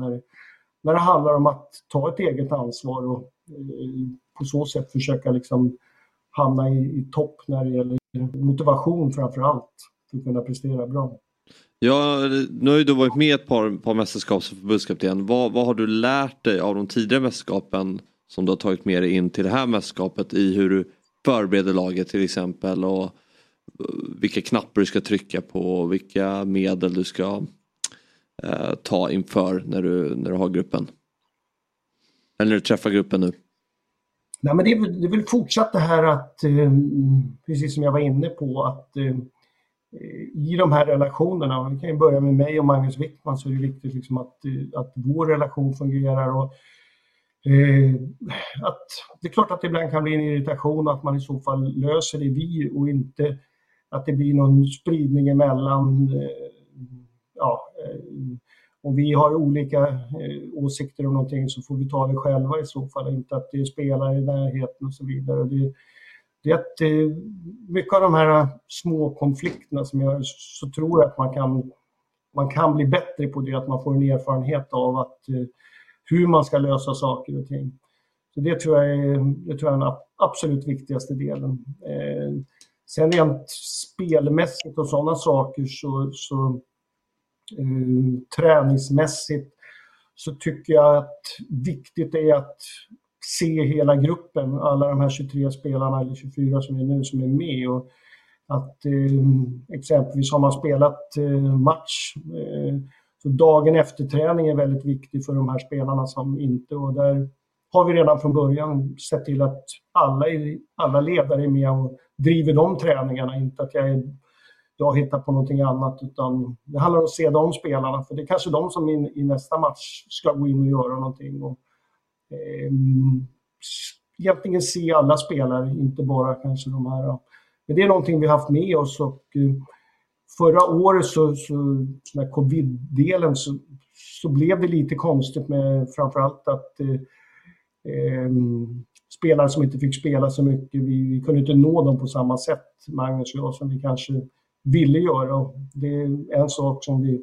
när det handlar om att ta ett eget ansvar och på så sätt försöka liksom hamna i topp när det gäller motivation framförallt för att kunna prestera bra. Ja, nu har du varit med ett par mästerskap som förbundskapten. Vad har du lärt dig av de tidigare mästerskapen som du har tagit med dig in till det här mästerskapet i hur du förbereder laget till exempel, och vilka knappar du ska trycka på och vilka medel du ska ta inför när du har gruppen? Eller när du träffar gruppen nu? Nej, men det är väl fortsatt det här att, precis som jag var inne på, att i de här relationerna, vi kan ju börja med mig och Magnus Wickman, så är det viktigt liksom att vår relation fungerar, och att det är klart att det ibland kan bli en irritation, att man i så fall löser det vi och inte att det blir någon spridning emellan, om vi har olika åsikter om någonting så får vi ta det själva i så fall, inte att det spelar i närheten och så vidare. Det är att mycket av de här små konflikterna som jag så tror att man kan bli bättre på, det att man får en erfarenhet av att hur man ska lösa saker och ting. Så det tror jag är den absolut viktigaste delen. Sen rent spelmässigt och sådana saker så träningsmässigt så tycker jag att viktigt är att se hela gruppen, alla de här 23 spelarna eller 24 som är nu som är med, och att exempelvis har man spelat match så dagen efter träning är väldigt viktig för de här spelarna som inte, och där har vi redan från början sett till att alla ledare är med och driver de träningarna, inte att jag hittar på någonting annat, utan det handlar om att se de spelarna, för det är kanske de som i nästa match ska gå in och göra någonting, och egentligen se alla spelare, inte bara kanske de här. Men det är någonting vi har haft med oss, och förra året så med covid-delen så blev det lite konstigt med framförallt att spelare som inte fick spela så mycket, vi kunde inte nå dem på samma sätt, Magnus och jag, som vi kanske ville göra, och det är en sak som vi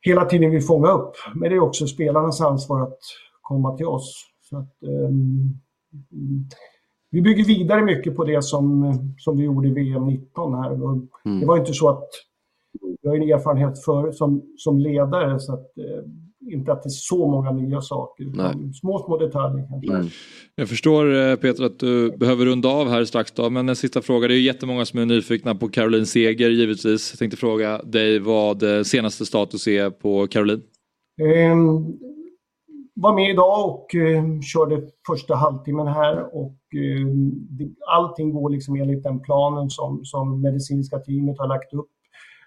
hela tiden vill fånga upp, men det är också spelarnas ansvar att komma till oss. Så att, vi bygger vidare mycket på det som vi gjorde i VM 19 här. Och det var inte så att jag har en erfarenhet för som ledare, så att inte att det är så många nya saker. Små detaljer kanske. Nej. Jag förstår, Peter, att du behöver runda av här strax då, men en sista fråga. Det är ju jättemånga som är nyfikna på Caroline Seger givetvis. Jag tänkte fråga dig vad senaste status är på Caroline. Var med idag och körde första halvtimmen här, och allting går liksom enligt den planen som medicinska teamet har lagt upp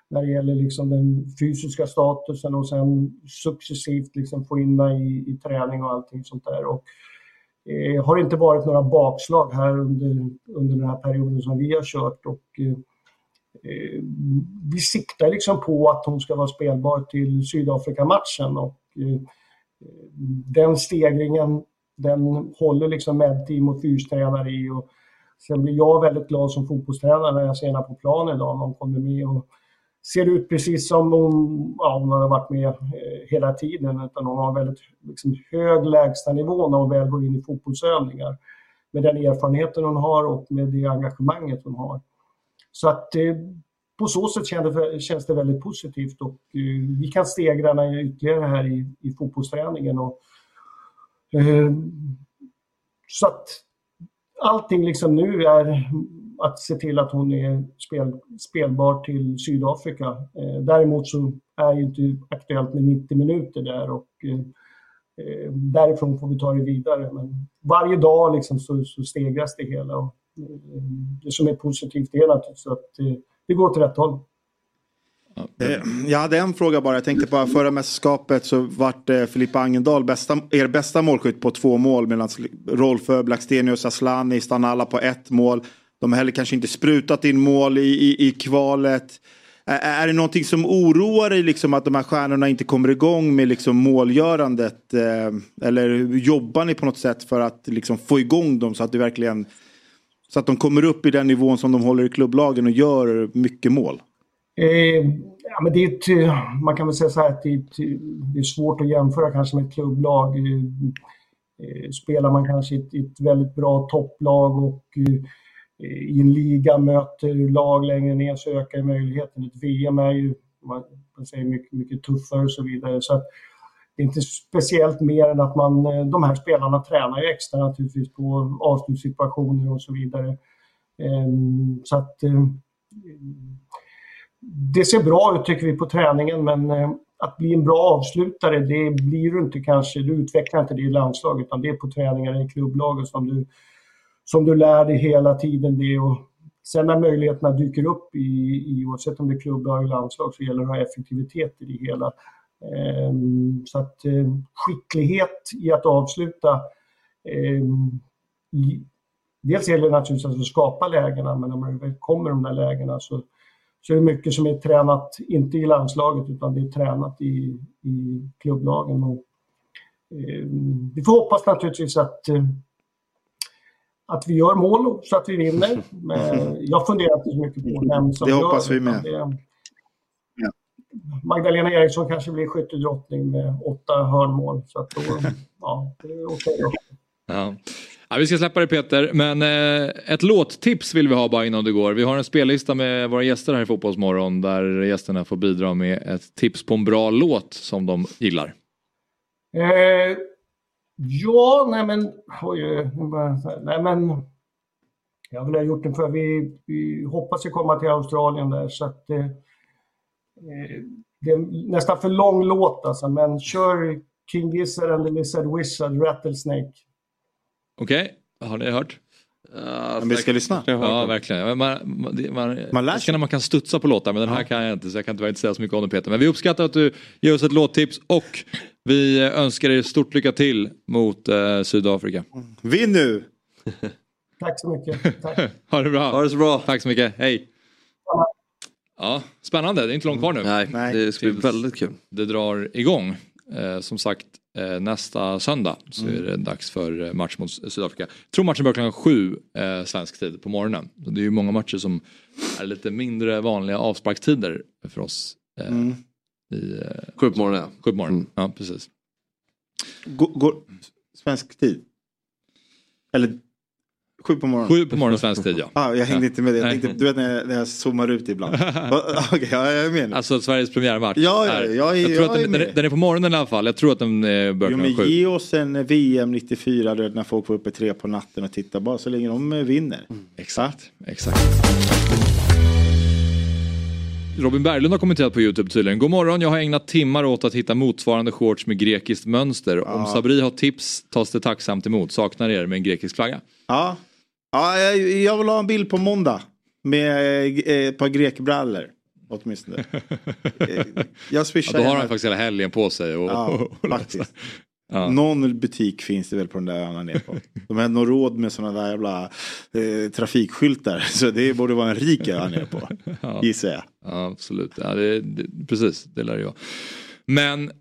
när det gäller liksom den fysiska statusen, och sen successivt liksom få in i träning och allting sånt där, och har inte varit några bakslag här under den här perioden som vi har kört, och vi siktar liksom på att hon ska vara spelbar till Sydafrika-matchen, och den stegringen den håller liksom med team och fyrstränare i, och sen blir jag väldigt glad som fotbollstränare när jag ser henne på plan idag, hon kommer med och ser ut precis som hon har varit med hela tiden, utan hon har en väldigt liksom hög lägstanivå när hon väl går in i fotbollsövningar, med den erfarenheten hon har och med det engagemanget hon har, så att på så sätt känns det väldigt positivt, och vi kan stegra ytterligare här i fotbollsträningen. Och, så att allting liksom nu är att se till att hon är spelbar till Sydafrika. Däremot så är ju inte aktuellt med 90 minuter där, och därifrån får vi ta det vidare. Men varje dag liksom så stegras det hela. Och, det som är positivt är naturligtvis att det går till rätt håll. Jag hade en fråga bara. Jag tänkte på förra mästerskapet så vart Filippa Angendal bästa målskytt på 2 mål, medan Rolf Blackstenius, Aslani, stannar alla på 1 mål. De har heller kanske inte sprutat in mål i kvalet. Är det någonting som oroar dig liksom, att de här stjärnorna inte kommer igång med liksom målgörandet? Eller jobbar ni på något sätt för att liksom få igång dem så att de kommer upp i den nivån som de håller i klubblagen och gör mycket mål? Ja, men man kan väl säga så här att det är svårt att jämföra kanske med ett klubblag. Spelar man kanske ett väldigt bra topplag och i en liga möter lag längre ner, så ökar möjligheten. Ett VM är ju man säger mycket, mycket tuffare och så vidare. Så att det är inte speciellt mer än att de här spelarna tränar ju extra naturligtvis på avslutssituationer och så vidare. Så att det ser bra ut tycker vi på träningen, men att bli en bra avslutare, det blir du inte kanske. Du utvecklar inte det i landslag, utan det är på träningar i klubblaget som du lär dig hela tiden det. Och sen när möjligheterna dyker upp oavsett om det är klubblag eller landslag, så gäller det att ha effektivitet i det hela. Så att skicklighet i att avsluta, dels gäller det naturligtvis att skapa lägena, men när man väl kommer de där lägena så är det mycket som är tränat, inte i landslaget utan det är tränat i klubblagen. Och, vi får hoppas naturligtvis att vi gör mål så att vi vinner. Men jag funderar inte så mycket på vem som gör. Det hoppas vi med. Magdalena Eriksson kanske blir skyttedrottning med 8 hörnmål. Så att då, ja, det är okej då. Ja. Ja, vi ska släppa det, Peter, men ett låttips vill vi ha bara innan det går. Vi har en spellista med våra gäster här i Fotbollsmorgon där gästerna får bidra med ett tips på en bra låt som de gillar. Jag vill ha gjort det för vi hoppas ju komma till Australien där, så att det är nästan för lång låt alltså, men kör King Gizzard and the Lizard Wizard, Rattlesnake. Okej, har ni hört? Vi ska lyssna. Ja, verkligen. Man lär sig när man kan studsa på låtar, men den här kan jag inte, så jag kan inte säga så mycket om det, Peter. Men vi uppskattar att du ger oss ett låttips och vi önskar er stort lycka till mot Sydafrika. Vinn nu! Tack så mycket. Tack. Ha det bra. Ha det så bra. Tack så mycket. Hej. Ja, spännande. Det är inte långt kvar nu. Nej. Det ska bli väldigt kul. Det drar igång. Som sagt, nästa söndag så är det dags för match mot Sydafrika. Jag tror matchen börjar klockan 7 svensk tid på morgonen. Så det är ju många matcher som är lite mindre vanliga avsparktider för oss. 7 på morgonen. 7 på morgonen, ja precis. Går svensk tid? Eller 7 på morgonen? 7 på morgonen svensk tid, ja. Jag hängde inte med det. Jag tänkte, du vet när jag zoomar ut ibland. Okej, jag är med nu. Alltså Sveriges premiärmatch. Jag tror att den är på morgonen i alla fall. Jag tror att den börjar klockan 7. Ge oss en VM 94 när folk går upp i 3 på natten och tittar bara så länge de vinner. Mm. Exakt. Robin Berglund har kommenterat på YouTube tydligen. God morgon, jag har ägnat timmar åt att hitta motsvarande shorts med grekiskt mönster. Om Sabri har tips tas det tacksamt emot. Saknar er med en grekisk flagga. Ja, jag vill ha en bild på måndag med ett par grekbrallor åtminstone. Jag swishar. Då har han faktiskt hela helgen på sig och faktiskt. Ja. Någon butik finns det väl på den där öarna ner på. De har nog råd med sådana där jävla trafikskyltar. Så det borde vara en rik ö ner på, gissar jag. Ja, absolut. Ja, precis, det lär jag. Men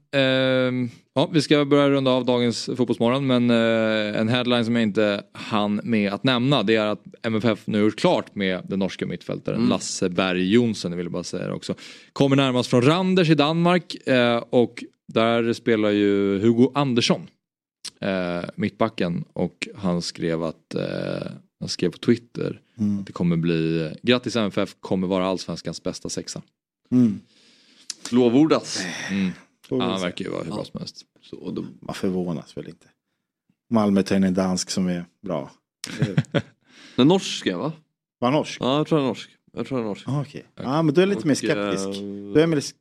vi ska börja runda av dagens Fotbollsmorgon. Men en headline som jag inte hann med att nämna, det är att MFF nu är klart med den norska mittfältaren Lasse Berg Jonsson. Jag vill bara säga det också. Kommer närmast från Randers i Danmark. Och där spelar ju Hugo Andersson mittbacken, och han skrev att Han skrev på Twitter att det kommer bli grattis MFF, kommer vara allsvenskans bästa sexa. Lovordas. Han verkar ju vara hur bra som helst. Så då, man förvånas väl inte. Malmö tar in en dansk som är bra. Den norska va? Var norsk? Ja, jag tror den är norsk. Ah, okay. Ja, men du är lite mer skeptisk.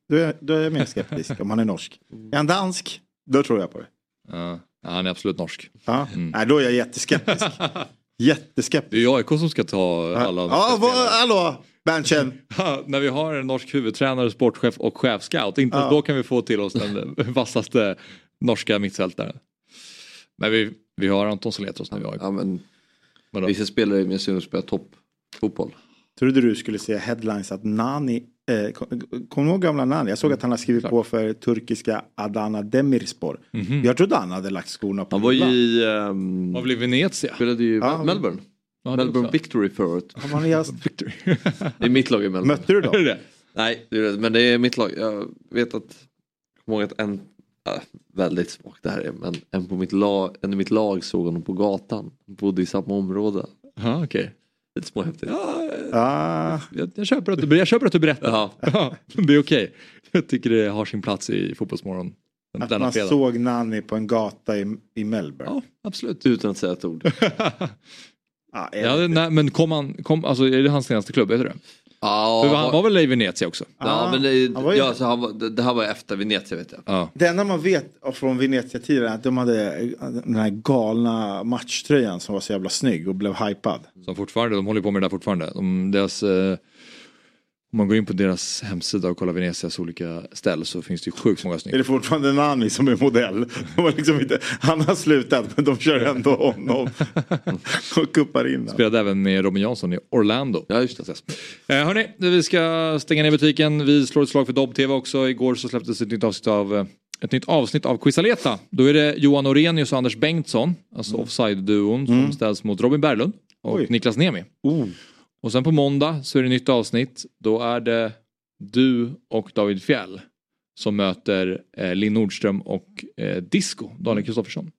Du är mer skeptisk om han är norsk. Är han dansk? Då tror jag på det. Ja, han är absolut norsk. Ja. Nej, då är jag jätteskeptisk. Det är ju AIK som ska ta alla. Ja, hallå, Benchen. När vi har en norsk huvudtränare, sportchef och chefscout, inte då kan vi få till oss den vassaste norska mittfältaren. Men vi har Anton Saletros när vi har AIK. Ja, men vissa spelare i min syn spelar toppfotboll. Trodde du skulle säga headlines att Nani, kom ihåg gamla Nani? Jag såg att han har skrivit på för turkiska Adana Demirspor. Jag trodde han hade lagt skorna på. Han var i... han blev i Venezia. Spelade ju Melbourne. Ja, Melbourne Victory förut. Han var Victory. Det är mitt lag i Melbourne. Mötte du då? Det? Nej, men det är mitt lag. Jag vet att... Kom ihåg att en... väldigt svag det här är. Men en i mitt lag såg honom på gatan. Han bodde i samma område. Ja, okej. Lite småhäftigt. Jag köper att du berättar. Det är okej. Jag tycker det har sin plats i Fotbollsmorgon. Att man fredag. Såg Nani på en gata i Melbourne. Ja, absolut. Utan att säga ett ord. Men kom, är det hans senaste klubb, heter det? Han var väl i Venezia också? Det här var efter Venezia, vet jag. Det enda man vet från Venezia-tiden är att de hade den här galna matchtröjan som var så jävla snygg och blev hypad. Som fortfarande, de håller på med det där fortfarande. Om man går in på deras hemsida och kollar Venezias olika ställ så finns det ju sjukt många snygga. Är det fortfarande Nani som är modell? Liksom inte, han har slutat men de kör ändå honom och kuppar in. Spelade även med Robin Jansson i Orlando. Ja, just det. Hörrni, vi ska stänga ner butiken. Vi slår ett slag för Dobb TV också. Igår så släpptes ett nytt avsnitt av Quisaleta. Då är det Johan Orenius och Anders Bengtsson, alltså offside-duon, som ställs mot Robin Berglund och Niklas Nemi. Och sen på måndag så är det nytt avsnitt. Då är det du och David Fjäll som möter Linn Nordström och Disco, Daniel Kristoffersson.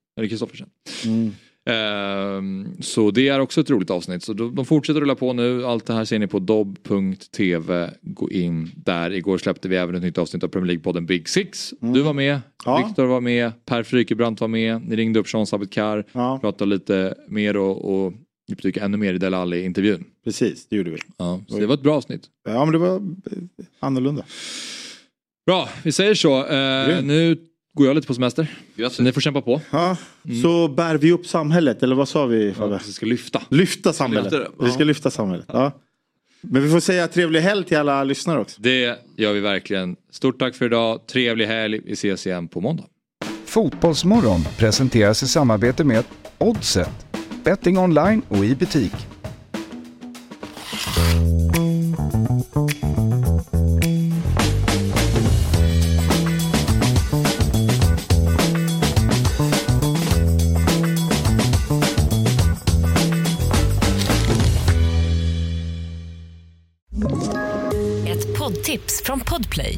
Så det är också ett roligt avsnitt. Så de fortsätter rulla på nu. Allt det här ser ni på dobb.tv. Gå in där. Igår släppte vi även ett nytt avsnitt av Premier League-podden Big Six. Du var med, Viktor var med, Per Frykebrant var med. Ni ringde upp Sean Sabit-Kar, pratade lite mer och jag tycker ännu mer i Dele Alli intervjun. Precis, det gjorde vi. Ja, så det var ett bra avsnitt. Ja, men det var annorlunda. Bra, vi säger så. Nu går jag lite på semester. Ni får kämpa på. Ja, så bär vi upp samhället, eller vad sa vi? Ja, vi ska lyfta. Lyfta samhället. Vi ska lyfta samhället, ja. Men vi får säga trevlig helg till alla lyssnare också. Det gör vi verkligen. Stort tack för idag. Trevlig helg. Vi ses igen på måndag. Fotbollsmorgon presenteras i samarbete med Oddset. Betting online och i butik. Ett poddtips från Podplay.